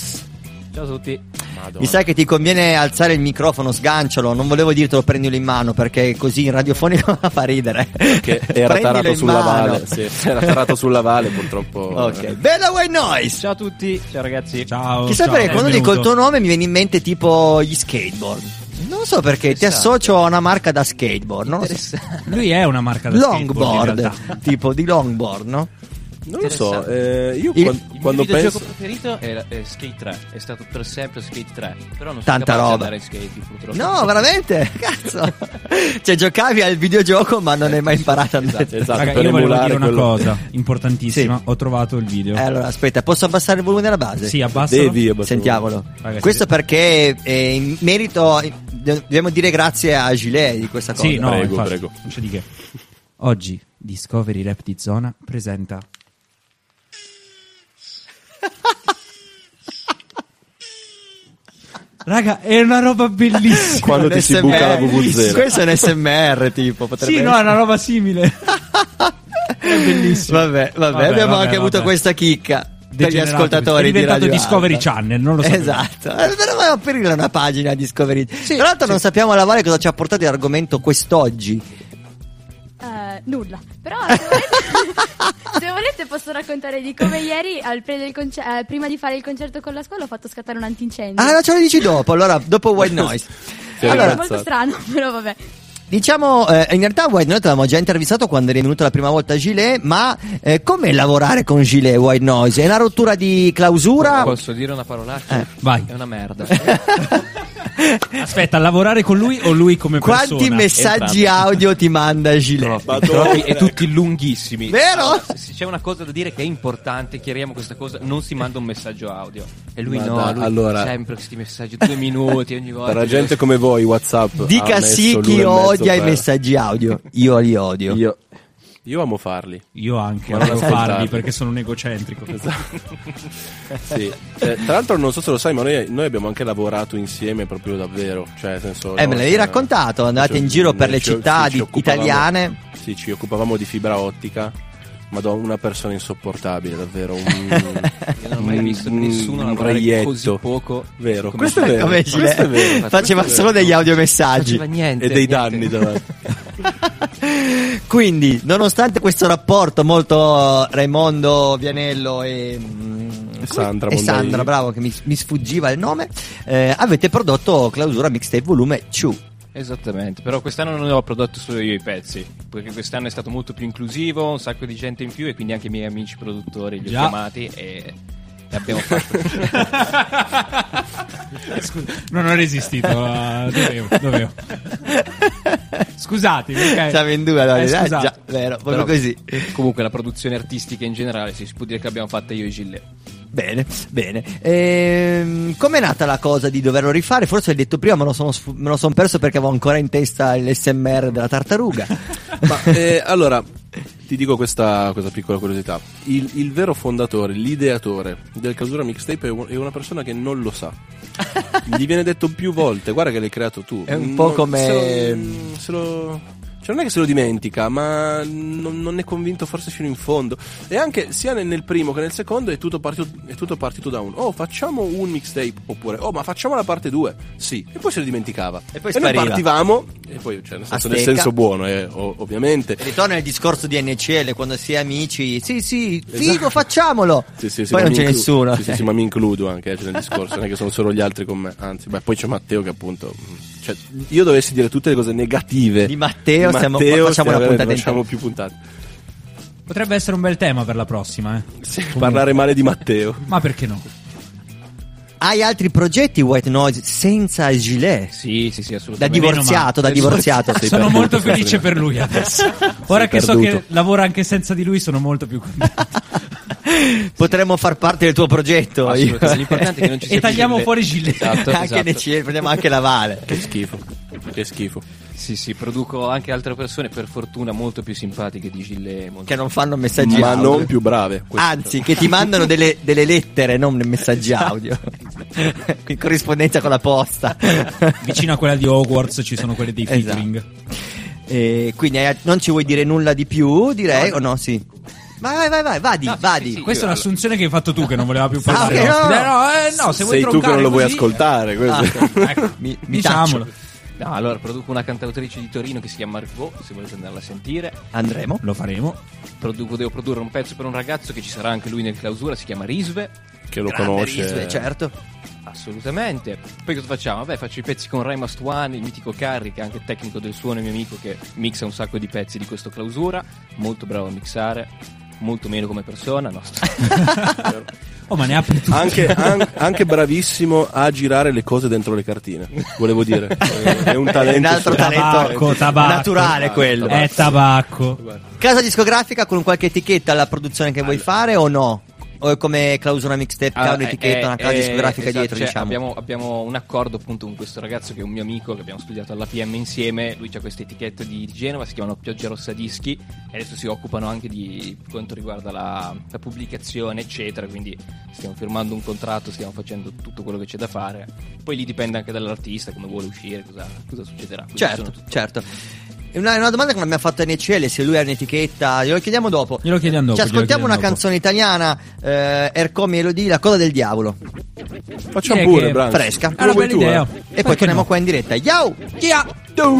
Ciao a tutti. Madonna. Mi sa che ti conviene alzare il microfono, sgancialo. Non volevo dirtelo, prendilo in mano, perché così in radiofonico fa ridere. Perché era tarato sulla Vale. Sì, era tarato sulla Vale, purtroppo. Ok. Bella White Noise. Ciao a tutti. Ciao ragazzi. Ciao. Chissà perché quando dico il tuo nome mi viene in mente tipo gli skateboard. Non so perché ti associo a una marca da skateboard. Non lo so. Lui è una marca da longboard, skateboard. Longboard. Tipo di longboard, no? Non lo so, io quando penso... Il mio gioco preferito è Skate 3, è stato per sempre Skate 3, però non sono capace di andare in skate, purtroppo. No, veramente? Cazzo! Cioè, giocavi al videogioco ma non hai mai imparato a andare. Esatto. Raga, io volevo dire una cosa importantissima, sì. Ho trovato il video. Allora, aspetta, posso abbassare il volume della base? Sì, abbassalo. Devi abbassare. Sentiamolo. Raga, questo perché in merito... dobbiamo dire grazie a Gilet di questa cosa. Sì, no, prego, infatti, prego. Non c'è di che. Oggi Discovery Rap di Zona presenta raga, è una roba bellissima. Quando ti si buca la vuvuzela. Questo è un SMR tipo, potrebbe... Sì, no, è una roba simile. È bellissimo. Vabbè, abbiamo anche avuto questa chicca per gli ascoltatori di Radio Discovery Alba. Channel, non lo so. Esatto, però aprire una pagina Discovery. Sì, tra l'altro sì. Non sappiamo alla Vale cosa ci ha portato l'argomento quest'oggi. Nulla, però se volete posso raccontare di come ieri prima di fare il concerto con la scuola ho fatto scattare un antincendio. Ah, no, ce lo dici dopo, allora dopo White Noise. Allora, è molto strano, però vabbè. Diciamo, in realtà White Noise l'avevamo già intervistato quando è venuto la prima volta a Gilet, ma com'è lavorare con Gilet White Noise? È una rottura di clausura? Posso dire una parolaccia? Vai. È una merda. Aspetta, lavorare con lui o lui come quanti persona? Quanti messaggi audio ti manda Gilet? Troppi, e tutti lunghissimi. Vero? Allora, se c'è una cosa da dire che è importante, chiariamo questa cosa, non si manda un messaggio audio. E lui allora, sempre questi messaggi, 2 minuti ogni volta. Per la gente come voi, WhatsApp. Dica sì chi odia i messaggi audio. Io li odio. Io amo farli. Io anche amo farli perché sono un egocentrico. Sì. Tra l'altro non so se lo sai, ma noi abbiamo anche lavorato insieme proprio davvero. Cioè, nel senso, me l'hai raccontato, andate in giro per le città italiane. Sì, ci occupavamo di fibra ottica. Madonna, una persona insopportabile, davvero. Io non ho mai visto nessuno lavorare così poco. Vero. Questo è vero. Faceva solo degli audiomessaggi e dei danni davanti. Quindi, nonostante questo rapporto molto Raimondo Vianello e Sandra, bravo, che mi sfuggiva il nome, avete prodotto Clausura Mixtape volume 2. Esattamente, però quest'anno non ho prodotto solo io i pezzi, perché quest'anno è stato molto più inclusivo, un sacco di gente in più, e quindi anche i miei amici produttori li ho chiamati e abbiamo fatto. Scusa, non ho resistito, dovevo. Scusate, perché siamo in due, già, vero, proprio così. Comunque la produzione artistica in generale si può dire che abbiamo fatta io e Gilet. Bene. Com'è nata la cosa di doverlo rifare? Forse l'hai detto prima, me lo son perso perché avevo ancora in testa l'SMR della tartaruga. Ma allora ti dico questa piccola curiosità. Il vero fondatore, l'ideatore del Clausura Mixtape è una persona che non lo sa. Gli viene detto più volte, guarda che l'hai creato tu. È un po' come... Cioè non è che se lo dimentica, ma non è convinto forse fino in fondo. E anche sia nel primo che nel secondo è tutto partito da un facciamo un mixtape, oppure ma facciamo la parte 2. Sì, e poi se lo dimenticava. E poi noi partivamo e poi cioè, nel senso buono, ovviamente. Ritorna il discorso di NCL quando si è amici. Sì, esatto. Figo, facciamolo. Sì, poi non c'è nessuno. Sì, ma mi includo anche nel discorso, non è che sono solo gli altri con me. Anzi, poi c'è Matteo che appunto cioè, io dovessi dire tutte le cose negative di Matteo facciamo una puntata, facciamo più puntate. Potrebbe essere un bel tema per la prossima, sì, parlare male di Matteo. Ma perché no? Hai altri progetti White Noise senza Gilet? Sì, assolutamente. Da divorziato. Sono molto felice per lui adesso. Ora sei che perduto. So che lavora anche senza di lui, sono molto più contento. Potremmo far parte del tuo progetto. L'importante è che non ci sia. E tagliamo fuori Gilet. Esatto. NCL, prendiamo anche la Vale. Che schifo. Sì, produco anche altre persone, per fortuna molto più simpatiche di Gilet, che non fanno messaggi ma audio. Non più brave. Anzi, che ti mandano delle lettere, non messaggi audio. In corrispondenza con la posta. Vicino a quella di Hogwarts ci sono quelle dei featuring. Quindi non ci vuoi dire nulla di più, direi, o no? Sì. Vai, vadi. Sì, questa è un'assunzione che hai fatto tu, che non voleva più parlare. No, se vuoi sei tu che non lo vuoi ascoltare. Ecco, diciamolo. No, allora produco una cantautrice di Torino che si chiama Margot, se volete andarla a sentire. Andremo, lo faremo. Devo produrre un pezzo per un ragazzo che ci sarà anche lui nel Clausura, si chiama Risve. Che lo conosce. Risve, certo. Assolutamente. Poi cosa facciamo? Vabbè, faccio i pezzi con Ray Mastuani, il mitico Carri, che è anche tecnico del suono, è mio amico che mixa un sacco di pezzi di questo Clausura. Molto bravo a mixare. molto meno come persona, no. Oh, ma ne ha anche bravissimo a girare le cose dentro le cartine, volevo dire, è un talento, è un altro talento naturale quello. È tabacco. Casa discografica con qualche etichetta alla produzione che vuoi fare o no? O è come Clausura Mixtape, che ha un'etichetta, una casa discografica, esatto, dietro, cioè, diciamo. Abbiamo un accordo appunto con questo ragazzo che è un mio amico, che abbiamo studiato alla PM insieme. Lui c'ha questa etichetta di Genova, si chiamano Pioggia Rossa Dischi, e adesso si occupano anche di quanto riguarda la pubblicazione eccetera, quindi stiamo firmando un contratto, stiamo facendo tutto quello che c'è da fare. Poi lì dipende anche dall'artista, come vuole uscire, cosa succederà. Quindi certo. Una domanda che mi ha fatto NCL, se lui ha un'etichetta, glielo chiediamo dopo. Ci ascoltiamo una canzone italiana, Ercomi Elodie, La coda del diavolo. Facciamo pure, bravo. Fresca. È una bella idea. E poi torniamo qua in diretta. Yo! Yeah! Do!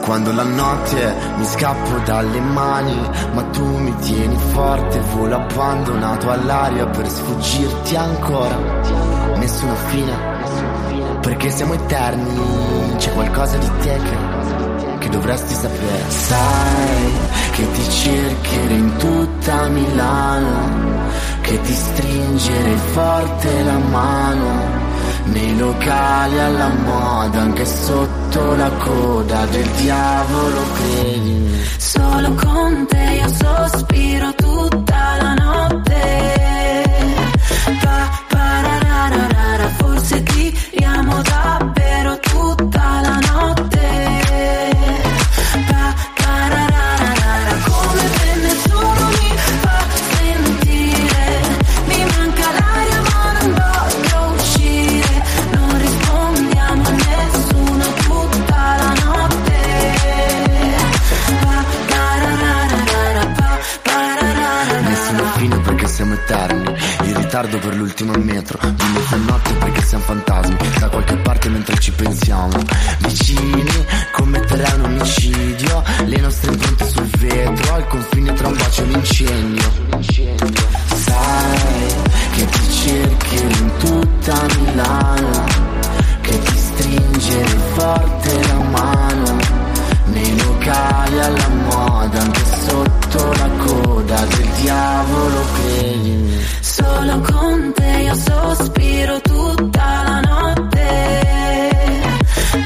Quando la notte mi scappo dalle mani, ma tu mi tieni forte, volo abbandonato all'aria per sfuggirti ancora. Nessuna fine, perché siamo eterni, c'è qualcosa di te che dovresti sapere. Sai che ti cercherò in tutta Milano, che ti stringerei forte la mano. Nei locali alla moda, anche sotto la coda del diavolo, credi. Solo con te io sospiro tutta la notte. Pa-pa-ra-ra-ra-ra, forse ti amo davvero tutta la notte. Pa-pa-ra-ra-ra-ra, come se nessuno mi fa sentire. Mi manca l'aria ma non voglio uscire. Perché siamo eterni, in ritardo per l'ultimo metro. Dimmi fa notte perché siamo fantasmi, da qualche parte mentre ci pensiamo. Vicini, commetterà un omicidio. Le nostre impronte sul vetro, al confine tra un bacio e un incendio. Sai che ti cercherò in tutta Milano, che ti stringerò forte la mano. Nei locali alla moda, anche sotto la coda del diavolo, credimi. Solo con te io sospiro tutta la notte.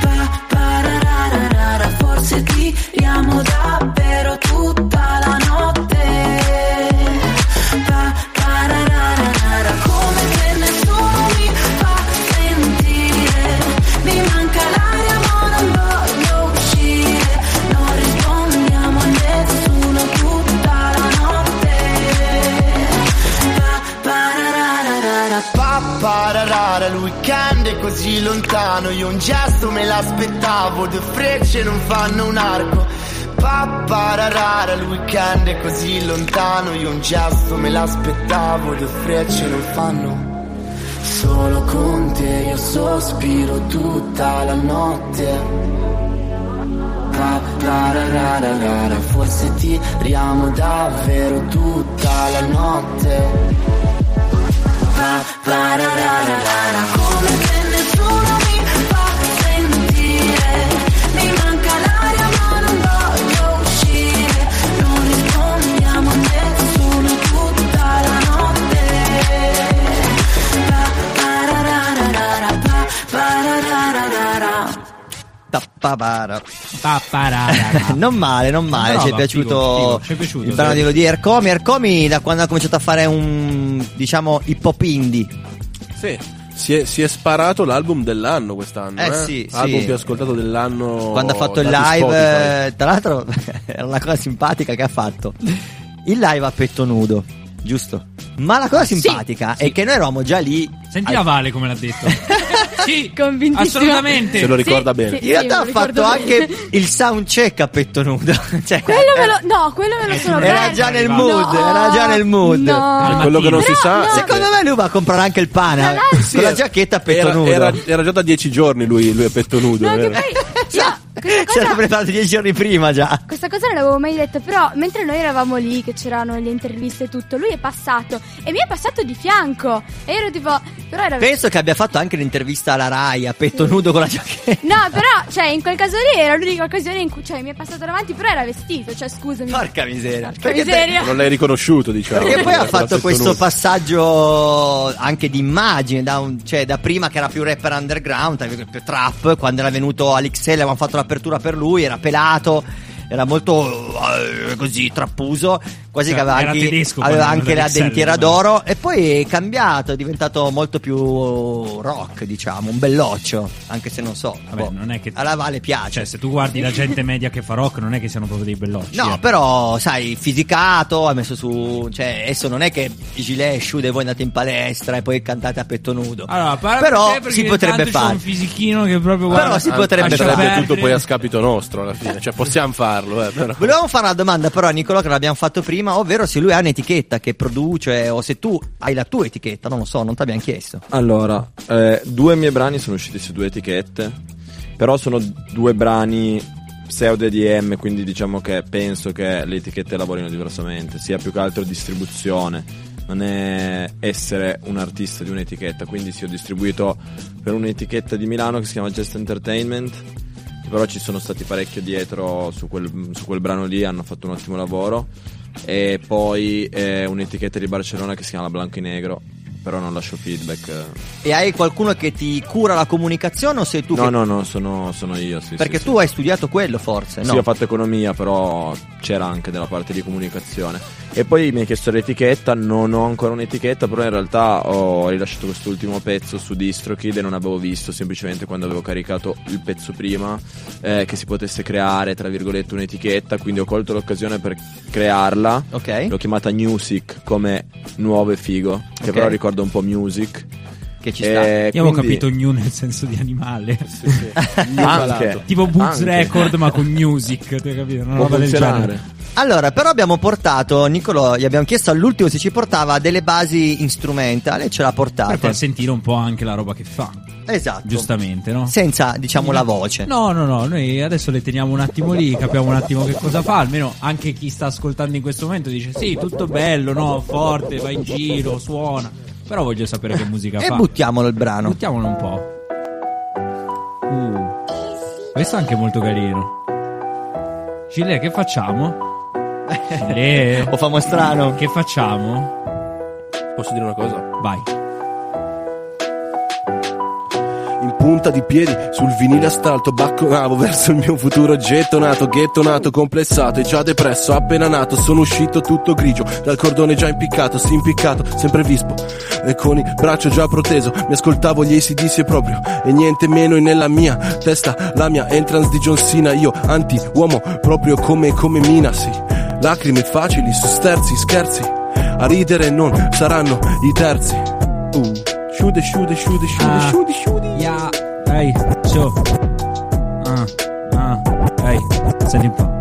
Pa-pa-ra-ra-ra-ra, forse ti amo davvero tutta la notte. Pa-pa-ra-ra-ra-ra, come se nessuno mi fa sentire. Mi manca l'aria ma non voglio uscire. Pararara, il weekend è così lontano, io un gesto me l'aspettavo, due frecce non fanno un arco. Pararara, il weekend è così lontano, io un gesto me l'aspettavo, due frecce non fanno. Solo con te io sospiro tutta la notte. Pararara, forse tiriamo davvero tutta la notte. Pararara, come se nessuno mi fa sentire. Mi manca l'aria ma non voglio uscire. Non rispondiamo a nessuno tutta la notte. Pararara. Non male, ci è piaciuto il brano di Elodie. Ercomi da quando ha cominciato a fare un, diciamo, hip hop indie. Sì, si è sparato l'album dell'anno quest'anno. Sì. Album più ascoltato dell'anno. Quando ha fatto il live, tra l'altro era una cosa simpatica che ha fatto il live a petto nudo, giusto? Ma la cosa simpatica è che noi eravamo già lì. Senti la Vale come l'ha detto. Sì, assolutamente. Se lo ricorda bene. In realtà ha fatto anche il sound check a petto nudo. Cioè, quello me lo sono perso. Era già nel mood. No. Quello che non si sa. No, secondo me lui va a comprare anche il pane con la giacchetta a petto nudo. Era già da 10 giorni lui a petto nudo. No, Ci hanno preparato 10 giorni prima già. Questa cosa non l'avevo mai detta, però mentre noi eravamo lì che c'erano le interviste e tutto, lui è passato e mi è passato di fianco e ero tipo penso che abbia fatto anche l'intervista alla Rai a petto nudo con la giacchetta. No, però cioè in quel caso lì era l'unica occasione in cui, cioè, mi è passato davanti, però era vestito, cioè scusami. Porca miseria, non l'hai riconosciuto, diciamo. Perché poi ha fatto questo nudo. Passaggio anche di immagine da un, cioè da prima che era più rapper underground, più trap, quando era venuto all'XL avevamo fatto l'apertura per lui, era pelato, era molto così trappuso, quasi cioè, che aveva anche la dentiera d'oro, e poi è cambiato, è diventato molto più rock, diciamo, un belloccio, anche se non so. Vabbè, boh, non è che alla Vale piace, cioè se tu guardi la gente media che fa rock non è che siano proprio dei bellocci, no, però sai, fisicato, ha messo su, cioè adesso non è che Gilet, Shudev, voi andate in palestra e poi cantate a petto nudo, allora, però si potrebbe fare un fisichino che proprio guarda, però si potrebbe fare tutto poi a scapito nostro alla fine, cioè possiamo farlo, però. Volevamo fare una domanda però a Nicolò che l'abbiamo fatto prima, ovvero se lui ha un'etichetta che produce o se tu hai la tua etichetta, non lo so, non ti abbiamo chiesto. Allora, due miei brani sono usciti su due etichette, però sono due brani pseudo EDM, quindi diciamo che penso che le etichette lavorino diversamente, sia più che altro distribuzione, non è essere un artista di un'etichetta. Quindi sì, ho distribuito per un'etichetta di Milano che si chiama Just Entertainment, però ci sono stati parecchio dietro su quel brano lì, hanno fatto un ottimo lavoro. E poi un'etichetta di Barcellona che si chiama Blanco e Negro, però non lascio feedback. E hai qualcuno che ti cura la comunicazione o sei tu? No, sono io, sì. Perché sì, tu hai studiato quello, forse? Sì, no. Ho fatto economia, però c'era anche della parte di comunicazione. E poi mi hai chiesto l'etichetta, non ho ancora un'etichetta, però in realtà ho rilasciato quest'ultimo pezzo su DistroKid e non avevo visto, semplicemente quando avevo caricato il pezzo prima, che si potesse creare, tra virgolette, un'etichetta, quindi ho colto l'occasione per crearla. Ok. L'ho chiamata Newsic, come nuovo e figo, che okay, però ricordo un po' music che ci sta. Io avevo capito new nel senso di animale, sì. Anche, tipo Boots Record ma con music, tu hai capito? Una roba del genere. Allora, però abbiamo portato Nicolò, gli abbiamo chiesto all'ultimo se ci portava delle basi instrumentali e ce l'ha portata per far sentire un po' anche la roba che fa. Esatto, giustamente, no? Senza, diciamo, la voce. No, noi adesso le teniamo un attimo lì, capiamo un attimo che cosa fa, almeno anche chi sta ascoltando in questo momento dice sì, tutto bello, no, forte, va in giro, suona, però voglio sapere che musica fa. E buttiamolo il brano. Buttiamolo un po'. Questo è anche molto carino. Gilet, che facciamo? Gilet, o famo strano, che facciamo? Posso dire una cosa? Vai. In punta di piedi sul vinile asfalto bacconavo verso il mio futuro gettonato, complessato e già depresso, appena nato sono uscito tutto grigio dal cordone già impiccato, sì impiccato, sempre vispo e con il braccio già proteso mi ascoltavo gli ACDC e proprio e niente meno nella mia testa la mia entrance di John Cena, io anti uomo proprio come Mina, sì, lacrime facili su sterzi, scherzi a ridere non saranno i terzi. Shude. Yeah. Ehi, ciao. Ehi, senti un po'.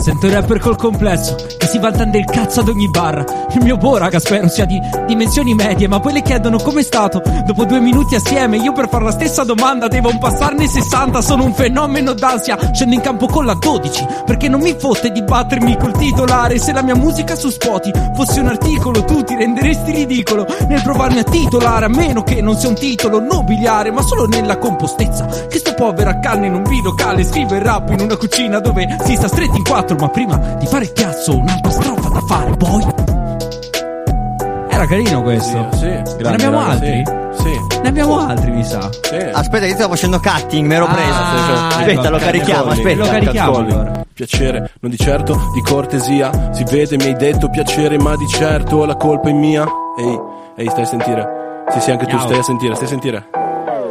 Sento il rapper col complesso che si vantano del cazzo ad ogni barra. Il mio Boraga spero sia di dimensioni medie, ma poi le chiedono com'è stato dopo 2 minuti assieme. Io per fare la stessa domanda devo un passarne 60. Sono un fenomeno d'ansia, scendo in campo con la 12 perché non mi fotte di battermi col titolare. Se la mia musica su Spotify fosse un articolo tu ti renderesti ridicolo nel provarmi a titolare, a meno che non sia un titolo nobiliare, ma solo nella compostezza che sto povera canna in un bilocale scrive il rap in una cucina dove si sta stretti in quattro. Ma prima di fare il cazzo un'altra strofa da fare, poi era carino questo, sì, ne abbiamo altri? Sì. Ne abbiamo altri, mi sa, sì. Aspetta, io stavo facendo cutting, mi ero preso, aspetta, lo carichiamo allora. Piacere, non di certo di cortesia, si vede, mi hai detto piacere, ma di certo la colpa è mia. Ehi, stai a sentire? Sì, anche tu stai a sentire.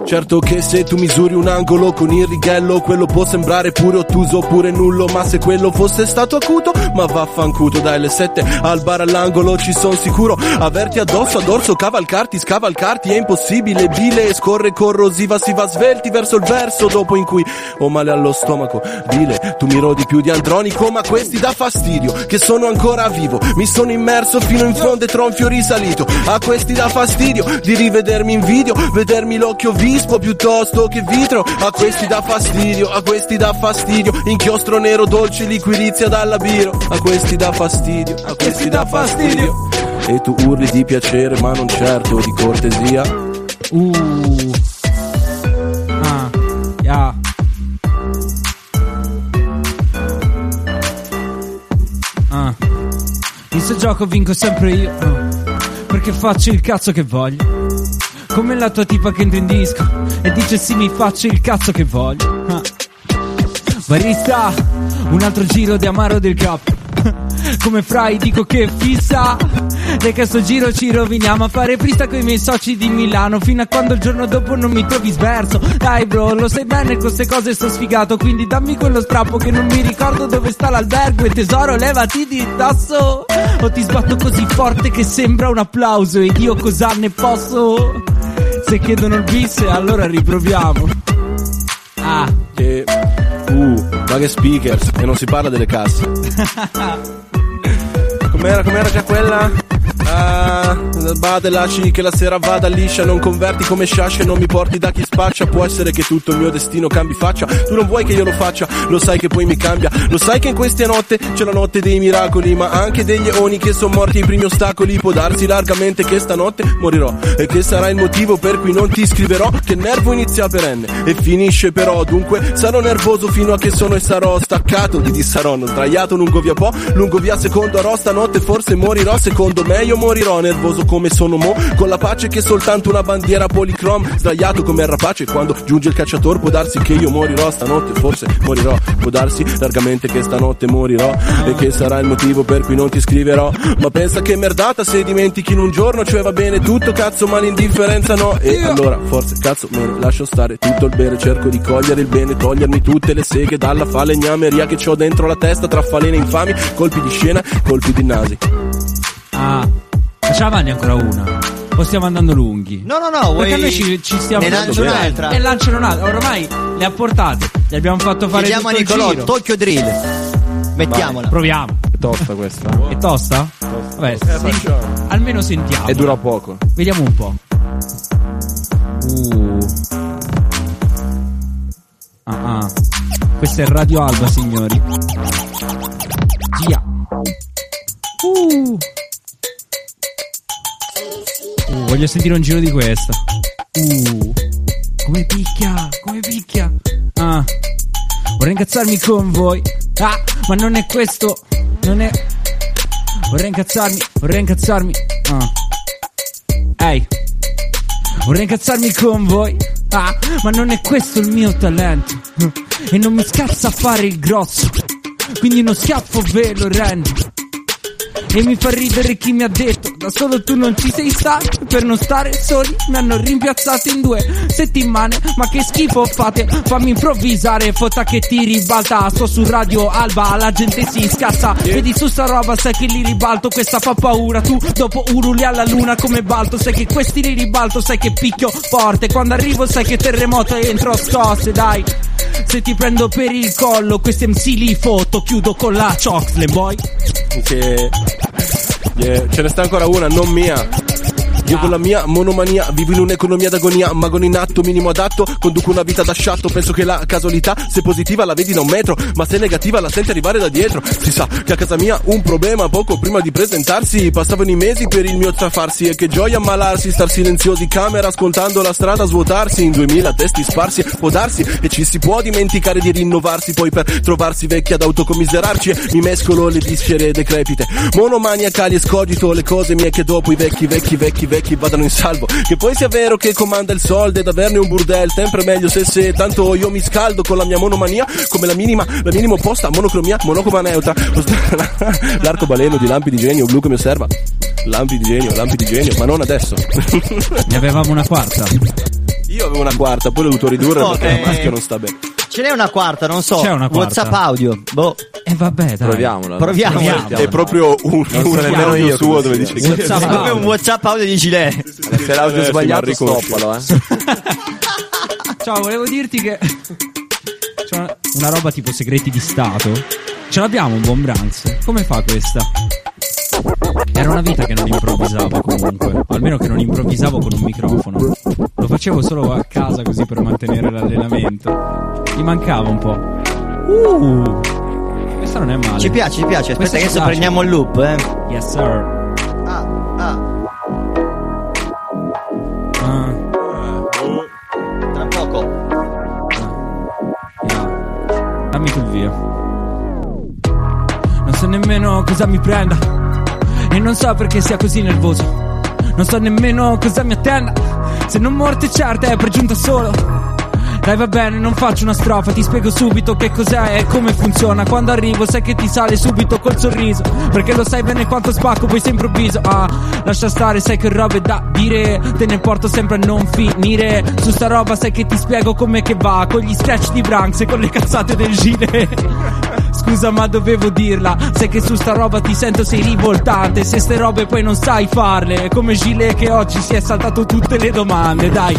Certo che se tu misuri un angolo con il righello, quello può sembrare pure ottuso oppure nullo, ma se quello fosse stato acuto, ma vaffanculo, dai le 7 al bar all'angolo ci son sicuro. Averti addosso a dorso, scavalcarti è impossibile, bile scorre corrosiva, si va svelti verso il verso dopo in cui ho male allo stomaco. Dile, tu mi rodi più di Andronico, ma questi dà fastidio che sono ancora vivo, mi sono immerso fino in fondo e tronfio risalito. A questi dà fastidio di rivedermi in video, vedermi l'occhio vivo Preferisco piuttosto che vitro, a questi dà fastidio, a questi dà fastidio. Inchiostro nero dolce liquirizia dalla biro, a questi dà fastidio, a questi dà fastidio. E tu urli di piacere ma non certo di cortesia. Yeah. In sto gioco vinco sempre io, perché faccio il cazzo che voglio. Come la tua tipa che entra in disco e dice sì mi faccio il cazzo che voglio. Barista, un altro giro di amaro del capo. Come Fry dico che fissa, e che sto giro ci roviniamo a fare prista coi miei soci di Milano, fino a quando il giorno dopo non mi trovi sverso. Dai bro, lo sai bene, con queste cose sto sfigato, quindi dammi quello strappo che non mi ricordo dove sta l'albergo. E tesoro levati di dosso, o ti sbatto così forte che sembra un applauso. Ed io cosa ne posso? Se chiedono il bis allora riproviamo. Ma che speakers, e non si parla delle casse. Com'era già quella? Badalasci che la sera vada liscia, non converti come sciascia, non mi porti da chi spaccia. Può essere che tutto il mio destino cambi faccia, tu non vuoi che io lo faccia, lo sai che poi mi cambia. Lo sai che in queste notte c'è la notte dei miracoli, ma anche degli eoni che sono morti ai primi ostacoli. Può darsi largamente che stanotte morirò, e che sarà il motivo per cui non ti scriverò. Che il nervo inizia perenne e finisce però, dunque sarò nervoso fino a che sono e sarò staccato di dissaronno, sdraiato lungo via Po, lungo via secondo Arosta. Notte forse morirò, secondo me io morirò nervoso come sono mo, con la pace che è soltanto una bandiera policrom, sdraiato come il rapace quando giunge il cacciatore. Può darsi che io morirò stanotte, forse morirò, può darsi largamente che stanotte morirò, e che sarà il motivo per cui non ti scriverò. Ma pensa che merdata se dimentichi in un giorno, cioè va bene tutto cazzo ma l'indifferenza no. E allora forse cazzo me ne lascio stare tutto il bere, cerco di cogliere il bene, togliermi tutte le seghe dalla falegnameria che c'ho dentro la testa, tra falene infami, colpi di scena, colpi di nasi. Facciamone ancora una, o stiamo andando lunghi? No, perché noi ci stiamo andando un'altra. E lanciano un'altra, ormai le ha portate, le abbiamo fatto fare. Chiediamo tutto a Nicolò, il giro Tokyo Drill. Mettiamola. Vai, proviamo. È tosta questa. È tosta? Vabbè, almeno sentiamo. E dura poco. Vediamo un po'. Questa è Radio Alba, signori. Gia. Voglio sentire un giro di questa. Come picchia, come picchia. Vorrei incazzarmi con voi. Ma non è questo, non è. Vorrei incazzarmi. Ehi. Vorrei incazzarmi con voi. Ma non è questo il mio talento. E non mi scazza a fare il grosso, quindi uno schiaffo ve lo rendo. E mi fa ridere chi mi ha detto da solo tu non ci sei stato. Per non stare soli mi hanno rimpiazzato in 2 settimane. Ma che schifo fate, fammi improvvisare. Fotta che ti ribalta, sto su Radio Alba, la gente si scassa. Vedi su sta roba, sai che li ribalto, questa fa paura. Tu dopo uruli alla luna come Balto, sai che questi li ribalto, sai che picchio forte. Quando arrivo sai che terremoto e entro scosse, dai. Se ti prendo per il collo, questi MC li foto, chiudo con la Choxle, boy. Che... ce ne sta ancora una, non mia. Io con la mia monomania vivo in un'economia d'agonia, magono in atto, minimo adatto, conduco una vita da sciatto. Penso che la casualità, se positiva la vedi da 1 metro, ma se negativa la senti arrivare da dietro. Si sa che a casa mia un problema poco prima di presentarsi, passavano i mesi per il mio zaffarsi. E che gioia ammalarsi, star silenziosi in camera ascoltando la strada svuotarsi in 2000 testi sparsi. Può darsi e ci si può dimenticare di rinnovarsi, poi per trovarsi vecchi ad autocommiserarci. E mi mescolo le viscere decrepite, monomaniacali, escogito le cose mie che dopo i vecchi vadano in salvo. Che poi sia vero che comanda il soldo ed averne un burdel sempre meglio se tanto io mi scaldo con la mia monomania, come la minima opposta monocromia, monocoma neutra. L'arcobaleno di lampi di genio blu che mi osserva. Lampi di genio, ma non adesso. Ne avevamo una quarta. Io avevo una quarta, poi l'ho dovuto ridurre perché la maschera non sta bene. Ce n'è una quarta, non so. C'è una quarta. WhatsApp audio. Boh. Vabbè, dai. Proviamola. È proprio un nemmeno io suo dove dice che è come un WhatsApp audio di Giletti. Se l'audio è sbagliato, stoppalo, Ciao, volevo dirti che c'è una roba tipo segreti di stato. Ce l'abbiamo un buon Bronx. Come fa questa? Era una vita che non improvvisavo comunque, almeno che non improvvisavo con un microfono. Lo facevo solo a casa così per mantenere l'allenamento. Mi mancava un po'. Questa non è male. Ci piace, aspetta che adesso prendiamo il loop, Yes sir. Tra poco. Yeah. Dammi tu il via. Non so nemmeno cosa mi prenda e non so perché sia così nervoso. Non so nemmeno cosa mi attenda. Se non morte certa è per giunta solo. Dai va bene, non faccio una strofa, ti spiego subito che cos'è e come funziona. Quando arrivo sai che ti sale subito col sorriso, perché lo sai bene quanto spacco, poi sei improvviso. Lascia stare, sai che roba è da dire, te ne porto sempre a non finire. Su sta roba sai che ti spiego com'è che va, con gli scratch di Bronx e con le cazzate del Gile. Scusa ma dovevo dirla, sai che su sta roba ti sento, sei rivoltante. Se ste robe poi non sai farle, come Gile che oggi si è saltato tutte le domande. Dai,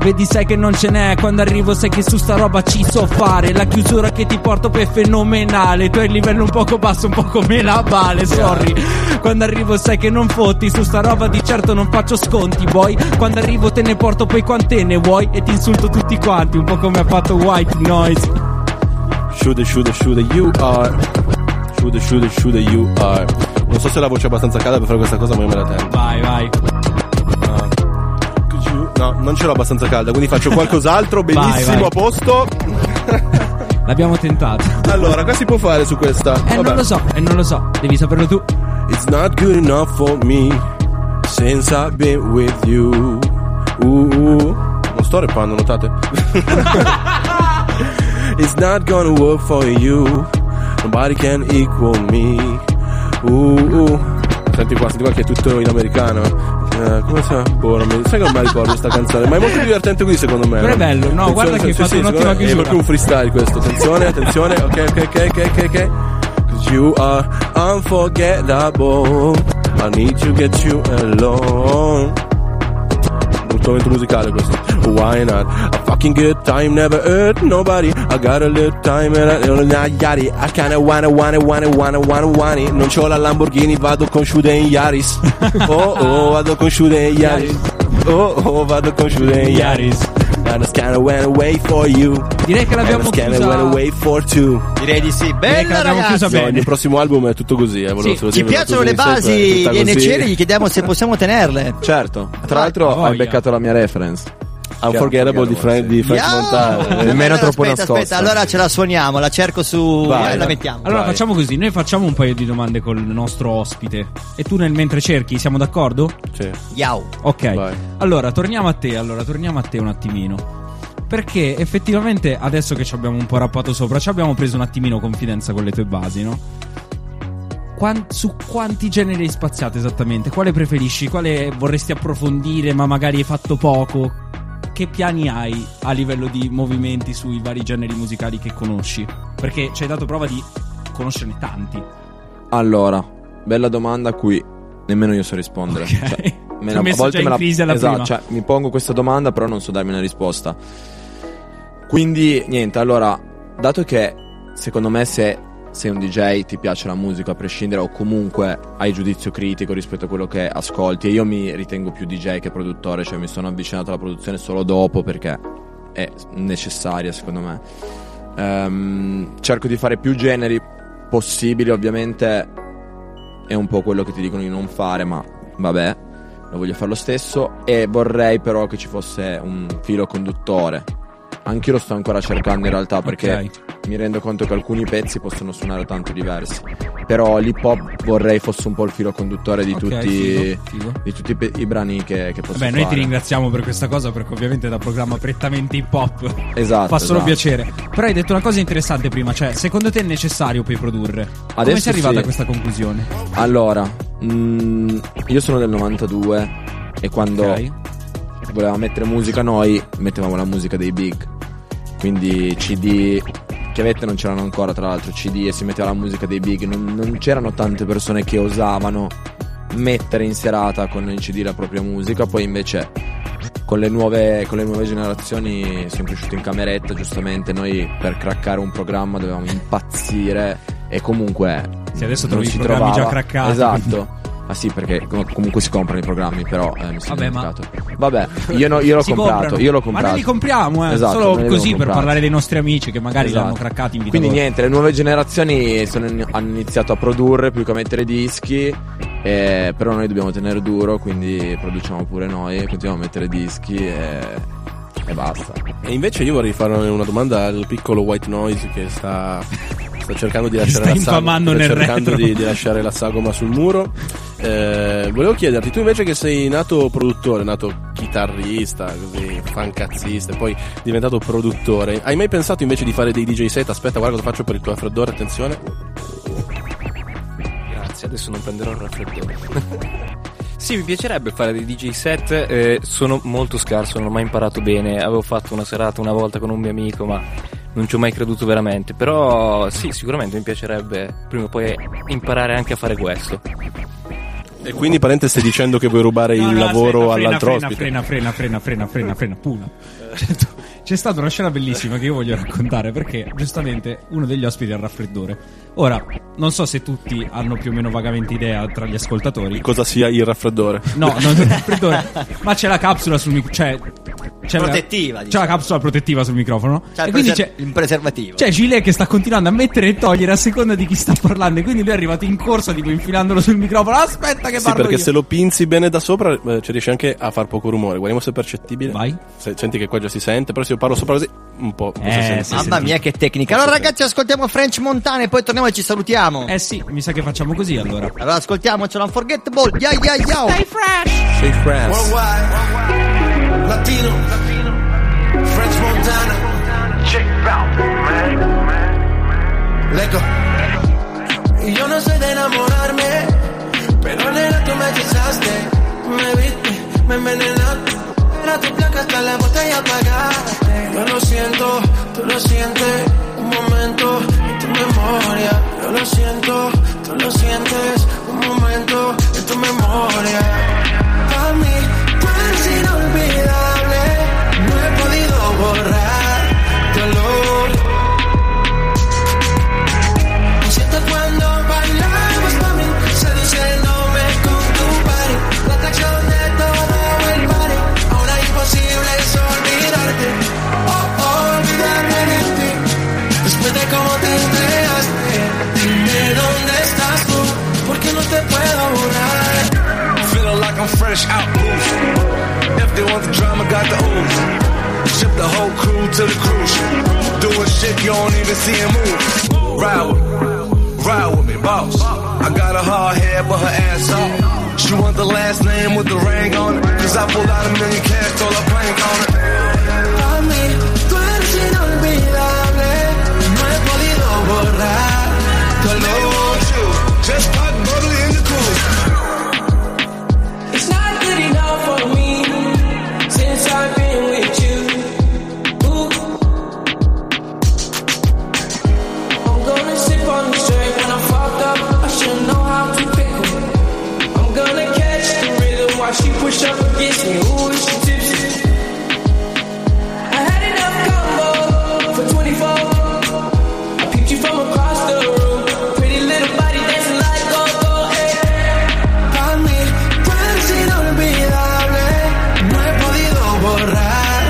vedi sai che non ce n'è. Quando arrivo sai che su sta roba ci so fare. La chiusura che ti porto poi è fenomenale. Tu hai il livello un poco basso, un poco me la vale, sorry. Quando arrivo sai che non fotti, su sta roba di certo non faccio sconti, boy. Quando arrivo te ne porto poi quante ne vuoi e ti insulto tutti quanti, un po' come ha fatto White Noise. Shude, you are Shude, you are. Non so se la voce è abbastanza calda per fare questa cosa, ma io me la tengo. Vai No, non ce l'ho abbastanza calda, quindi faccio qualcos'altro. Benissimo, vai. A posto. L'abbiamo tentato. Allora, cosa si può fare su questa? Vabbè. Non lo so, devi saperlo tu. It's not good enough for me since I've been with you. Non sto rappando, notate. It's not gonna work for you. Nobody can equal me. Senti qua che è tutto in americano. Come si chiama? Sai che non mi ricordo questa canzone, ma è molto divertente qui secondo me. Però è bello, no? Attenzione, guarda che fatto un'ottima chiusura. È proprio un freestyle questo. Attenzione. Ok. Cause you are unforgettable. I need to get you alone. Brutto vento musicale questo. Why not? A fucking good time, never hurt nobody. I got a little time and I kinda wanna. Non c'ho la Lamborghini, vado con Shude in Yaris. Oh, vado con Shude in Yaris. Oh, vado con Shude in Yaris. And I kinda went away for you. Direi che l'abbiamo chiusa. Went away for two. Direi di sì. Bella ragazzi. Il prossimo album è tutto così, sì. Ci piacciono le basi di NCL, gli chiediamo se possiamo tenerle. Certo. Tra l'altro hai beccato la mia reference. Unforgettable di Frank Montana. Nemmeno troppo nascosta. Aspetta, allora ce la suoniamo, la cerco su. Vai, la mettiamo. Allora vai. Facciamo così, noi facciamo un paio di domande col nostro ospite e tu nel mentre cerchi, siamo d'accordo? Sì. Yao. Ok. Vai. Allora, torniamo a te un attimino. Perché effettivamente adesso che ci abbiamo un po' rappato sopra, ci abbiamo preso un attimino confidenza con le tue basi, no? Su quanti generi hai spaziato esattamente? Quale preferisci? Quale vorresti approfondire ma magari hai fatto poco? Che piani hai a livello di movimenti sui vari generi musicali che conosci? Perché ci hai dato prova di conoscerne tanti. Allora, bella domanda a cui nemmeno io so rispondere. Okay. Cioè, a volte cioè, mi pongo questa domanda però non so darmi una risposta. Quindi niente, allora, dato che secondo me se sei un DJ ti piace la musica a prescindere o comunque hai giudizio critico rispetto a quello che ascolti, e io mi ritengo più DJ che produttore, cioè mi sono avvicinato alla produzione solo dopo perché è necessaria secondo me. Cerco di fare più generi possibili, ovviamente è un po' quello che ti dicono di non fare, ma vabbè, lo voglio fare lo stesso, e vorrei però che ci fosse un filo conduttore. Anch'io lo sto ancora cercando in realtà, perché okay, mi rendo conto che alcuni pezzi possono suonare tanto diversi, però l'hip hop vorrei fosse un po' il filo conduttore di tutti. Di tutti i brani che posso fare. Noi ti ringraziamo per questa cosa, perché ovviamente è da programma prettamente hip hop. Esatto. Fa solo piacere. Però hai detto una cosa interessante prima, cioè secondo te è necessario poi produrre? Adesso come sei arrivato a questa conclusione? Allora, io sono del 92 e quando volevamo mettere musica noi mettevamo la musica dei big, quindi CD, chiavette non c'erano ancora tra l'altro, CD, e si metteva la musica dei big, non c'erano tante persone che osavano mettere in serata con il CD la propria musica. Poi invece con le nuove generazioni sono cresciuti in cameretta, giustamente noi per craccare un programma dovevamo impazzire, e comunque Sì, adesso trovi i programmi già craccati. Esatto. Ah sì, perché comunque si comprano i programmi, però mi sono dimenticato. Vabbè, io l'ho comprato. Ma noi li compriamo, esatto, solo così per parlare dei nostri amici che magari l'hanno craccati in vita. Quindi niente, le nuove generazioni hanno iniziato a produrre più che a mettere dischi, però noi dobbiamo tenere duro, quindi produciamo pure noi, continuiamo a mettere dischi e basta. E invece io vorrei fare una domanda al piccolo White Noise che sta cercando di lasciare la sagoma sul muro. Volevo chiederti, tu invece che sei nato produttore, nato chitarrista, così fancazzista, e poi diventato produttore, hai mai pensato invece di fare dei DJ set? Aspetta, guarda cosa faccio per il tuo raffreddore, attenzione. Grazie, adesso non prenderò il raffreddore. Sì, mi piacerebbe fare dei DJ set, sono molto scarso, non ho mai imparato bene. Avevo fatto una serata una volta con un mio amico, ma non ci ho mai creduto veramente. Però sì, sicuramente mi piacerebbe prima o poi imparare anche a fare questo. E quindi parente stai dicendo che vuoi rubare il lavoro all'altro ospite? Frena, C'è stata una scena bellissima che io voglio raccontare, perché giustamente uno degli ospiti è al raffreddore. Ora, non so se tutti hanno più o meno vagamente idea tra gli ascoltatori di cosa sia il raffreddore. No, non il raffreddore, ma c'è la capsula sul microfono, c'è protettiva, c'è la capsula protettiva sul microfono, c'è e quindi c'è il preservativo. C'è Gile che sta continuando a mettere e togliere a seconda di chi sta parlando, e quindi lui è arrivato in corsa tipo infilandolo sul microfono. Aspetta che parlo. Sì, perché io, se lo pinzi bene da sopra, ci riesci anche a far poco rumore. Guardiamo se è percettibile. Vai. Senti che qua già si sente, però se parlo sopra così un po', mamma mia che tecnica. Allora ragazzi, ascoltiamo French Montana e poi torniamo e ci salutiamo. Sì, mi sa che facciamo così allora ascoltiamocela. Unforgettable. Yeah yeah yeah. Stay fresh worldwide. Latino French Montana. Check out man. Lego. Yo no soy de enamorarme, pero nena tú me hechizaste, me viste, me envenenaste. Era tu placa hasta la botella apagaste. Yo lo siento, tú lo sientes. Un momento en tu memoria. Yo lo siento, tú lo sientes. Un momento en tu memoria. Pa' mí tú eres inolvidable. No he podido borrar tu olor. Me siento cuando bailamos, mami, seduciéndome con tu body. La atracción de todo el body. Imposible es olvidarte, oh, olvidarme de ti, después de cómo te entregaste. Dime dónde estás tú, porque no te puedo borrar. Feeling like I'm fresh out, oof. If they want the drama, got the oof. Ship the whole crew to the cruise. Doing shit you don't even see him move. Ride with me, boss. I got a hard head, but her ass off. She want the last name with the ring on it, cause I pulled out $1 million cash, told her plank on it. Pa' mí, tú eres inolvidable. No he podido borrar tu olor. They want you, just pop bubbly in the cooler. It's not good enough for me, since I've been with you. Ooh. I'm gonna sip on the straight when I'm fucked up. I should know how to pick up. Gonna catch the rhythm while she push up against me. Ooh, she tipsy. I had enough combo for 24. I peeped you from across the room. Pretty little body dancing like go-go. Pa' mí, tú eres inolvidable. No he podido borrar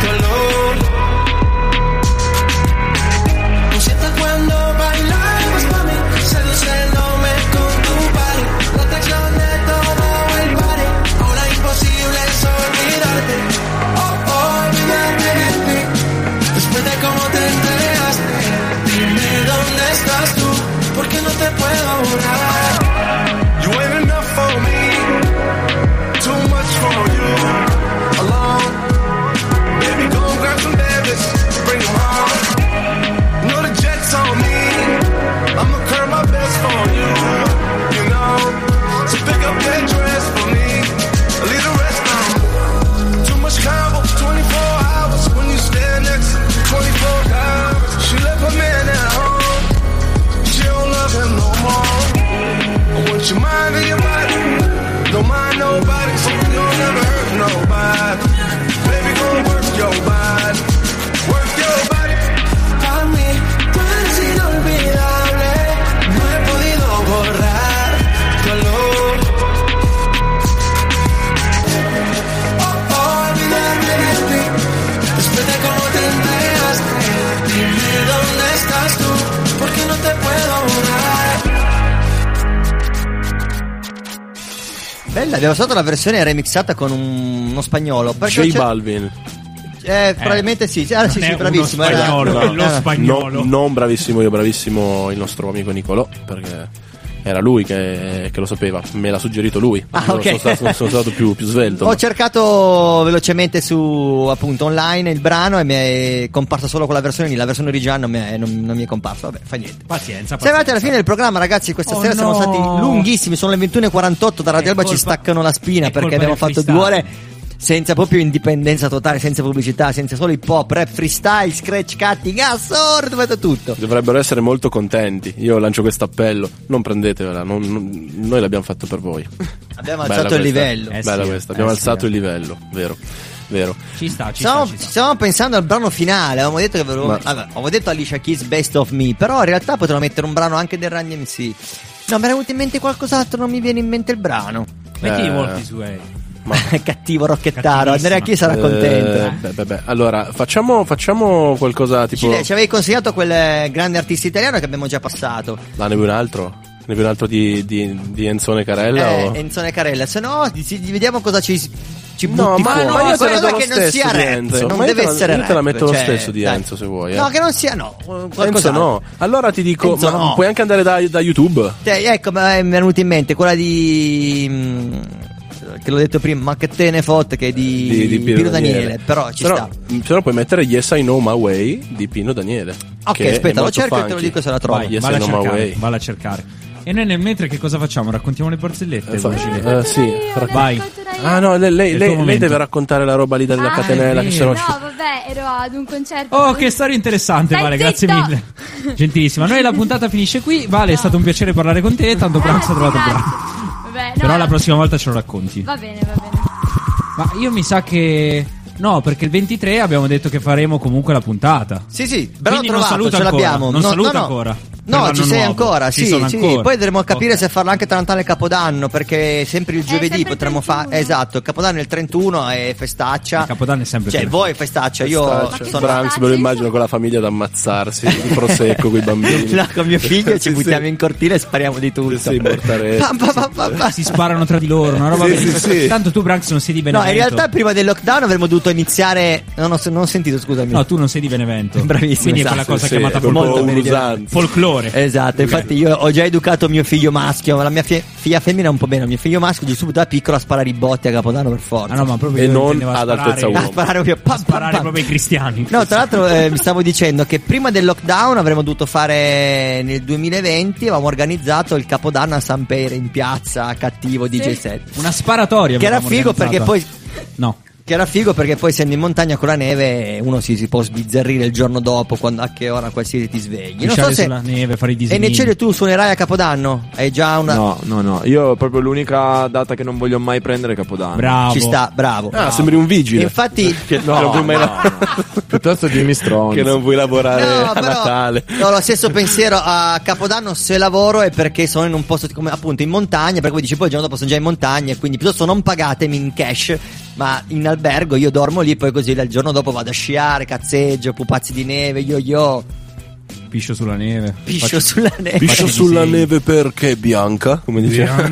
tu olor. Me siento cuando bailamos, mami, seduciéndome con tu body. La atracción de todo el body. Ahora imposible soy. Bella, abbiamo usato la versione remixata con uno spagnolo. J Balvin. Probabilmente sì. Ah, sì, sì, bravissimo. Spagnolo, lo spagnolo. No, non bravissimo io, bravissimo il nostro amico Nicolò, perché era lui che lo sapeva, me l'ha suggerito lui. Ah, okay. sono stato più svelto. Ho cercato velocemente su, appunto, online il brano e mi è comparso solo con la versione lì. La versione originale non mi è comparso. Vabbè, fa niente. Pazienza. Siamo arrivati alla fine del programma, ragazzi. Questa sera siamo stati lunghissimi. Sono le 21:48. Da Radio Alba ci staccano la spina perché abbiamo fatto 2 ore senza, proprio indipendenza totale, senza pubblicità, senza solo hip hop, rap, freestyle, scratch, cutting, assorto, fate tutto. Dovrebbero essere molto contenti. Io lancio questo appello: non prendetevela, noi l'abbiamo fatto per voi. Abbiamo alzato il livello. Bella questa, abbiamo alzato il livello, vero. Ci sta. Stavamo pensando al brano finale, avevamo detto che avevo detto Alicia Keys Best of Me, però in realtà potremmo mettere un brano anche del Run MC. No, mi era venuto in mente qualcos'altro, non mi viene in mente il brano. Metti Walk This Way. Ma cattivo rocchettaro, Andrea Chi sarà contento. Allora facciamo qualcosa tipo. Ci avevi consigliato quel grande artista italiano che abbiamo già passato. Ne vuoi un altro di Enzone Carella? Enzone Carella, se no vediamo cosa ci butti. Ma io qualcosa che non sia rap, non deve essere rap. Io te la metto lo stesso di Enzo, se vuoi. No, che non sia, no. Enzo no. Allora ti dico, puoi anche andare da YouTube. Ecco, mi è venuta in mente quella di, che l'ho detto prima, ma che te ne fotte, che è di Pino Daniele. Però sta. Però puoi mettere Yes I Know My Way di Pino Daniele. Ok, aspetta, lo cerco funky. E te lo dico se la trovo. Vai, yes I Know My Way. Valla a cercare. E noi nel mentre che cosa facciamo? Raccontiamo le barzellette? Sì, vai. Ah no, lei deve raccontare la roba lì della catenella. Che se no, vabbè, ero ad un concerto. Oh, che storia interessante, Vale, grazie mille. Gentilissima. Noi la puntata finisce qui. Vale, è stato un piacere parlare con te. Tanto pranzo ha trovato bravo. Beh, però la prossima volta ce lo racconti. Va bene. Ma io mi sa che no, perché il 23 abbiamo detto che faremo comunque la puntata. Sì, però non saluta ancora. L'abbiamo. Non saluta ancora. No, ci sei ancora. Sì. Poi andremo a capire se farla anche tarantana il Capodanno, perché sempre il giovedì potremmo fare. Esatto, il Capodanno è il 31 e festaccia. Il Capodanno è sempre. Cioè, voi festaccia, io sono Branks, me lo immagino con la famiglia ad ammazzarsi il prosecco con i bambini. No, con mio figlio ci buttiamo in cortile e spariamo di tutto. Sì, si sparano tra di loro, una roba. Tanto tu, Branks, non sei di Benevento. No, in realtà prima del lockdown avremmo dovuto iniziare. Non ho sentito, scusami. No, tu non sei di Benevento. Bravissimo. Quindi è quella cosa chiamata folklore. Esatto, infatti io ho già educato mio figlio maschio, ma la mia figlia femmina un po' meno. Mio figlio maschio di subito da piccola a sparare i botti a Capodanno per forza. Ah, no, ma proprio e non ad altezza uomo. A sparare proprio i cristiani. No, tra l'altro mi stavo dicendo che prima del lockdown avremmo dovuto fare nel 2020, avevamo organizzato il Capodanno a San Pere in piazza, cattivo DJ set. Una sparatoria. Che era figo perché poi no. Che era figo perché poi essendo in montagna con la neve uno si può sbizzarrire il giorno dopo, quando, a che ora qualsiasi ti svegli. Non so se sulla neve, fare i disegnini. E Neccelio, tu suonerai a Capodanno? Hai già una. No, io proprio l'unica data che non voglio mai prendere è Capodanno. Bravo. Ci sta, bravo. Ah, sembri un vigile. Infatti che no. Piuttosto Jimmy Strong. Che non vuoi lavorare a Natale. No, lo stesso pensiero a Capodanno, se lavoro è perché sono in un posto come appunto in montagna, perché poi dici poi il giorno dopo sono già in montagna, quindi piuttosto non pagatemi in cash, ma in albergo, io dormo lì, poi così dal giorno dopo vado a sciare, cazzeggio, pupazzi di neve, yo. Piscio sulla neve perché bianca, come diceva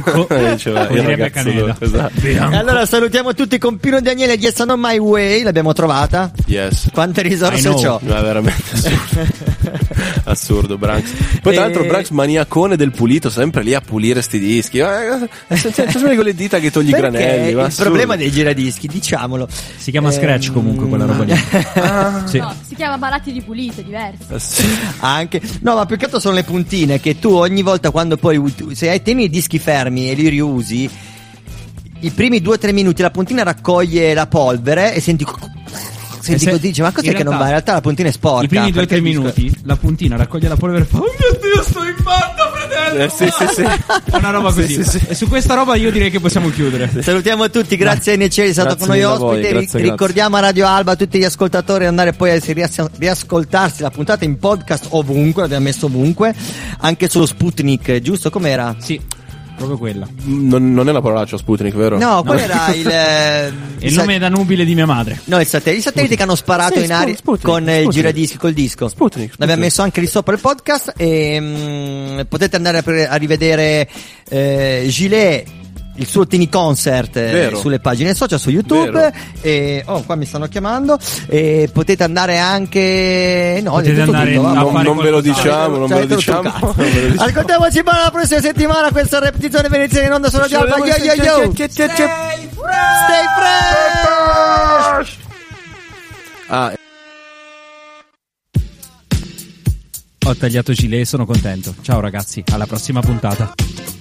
Canela. Esatto. Allora salutiamo tutti con Pino Daniele, Yes I Know My Way, l'abbiamo trovata. Yes. Quante risorse c'ho? Ma veramente assurdo, Branks. Poi tra l'altro Branks maniacone del pulito, sempre lì a pulire sti dischi. Sono con le dita che togli i granelli. Il problema dei giradischi, diciamolo. Si chiama scratch comunque quella roba lì. Sì. No, si chiama barati di pulito, diverso. Anche no, ma più che altro sono le puntine che tu ogni volta, quando poi se hai temi i dischi fermi e li riusi, i primi 2-3 minuti la puntina raccoglie la polvere e senti così, dice, ma cos'è che non va? In realtà la puntina è sporca. I primi 2-3 minuti la puntina raccoglie la polvere e fa: oh mio Dio, sto in banda, fratello. Sì. È una roba così. Sì. E su questa roba io direi che possiamo chiudere. Salutiamo tutti, grazie NCL, è stato con noi ospite. Ricordiamo a Radio Alba a tutti gli ascoltatori di andare poi a riascoltarsi la puntata in podcast ovunque, l'abbiamo messo ovunque, anche sullo Sputnik, giusto? Com'era? Sì. Proprio quella. Non è la parolaccia Sputnik, vero? No. Quello era il nome da nubile di mia madre. No, il satellite. I satelliti che hanno sparato in aria con il giradischi, col disco Sputnik. L'abbiamo messo anche lì sopra il podcast. E potete andare a rivedere Gilet il suo Tiny Concert sulle pagine social, su YouTube. E, oh, qua mi stanno chiamando. E potete andare anche. No, potete andare tutto, non ve lo diciamo, non ve lo diciamo. Ascoltiamoci bene la prossima settimana. Questa repetizione veneziana in onda sulla Radio Alba. Stay fresh. Ho tagliato gilet e sono contento. Ciao ragazzi, alla prossima puntata.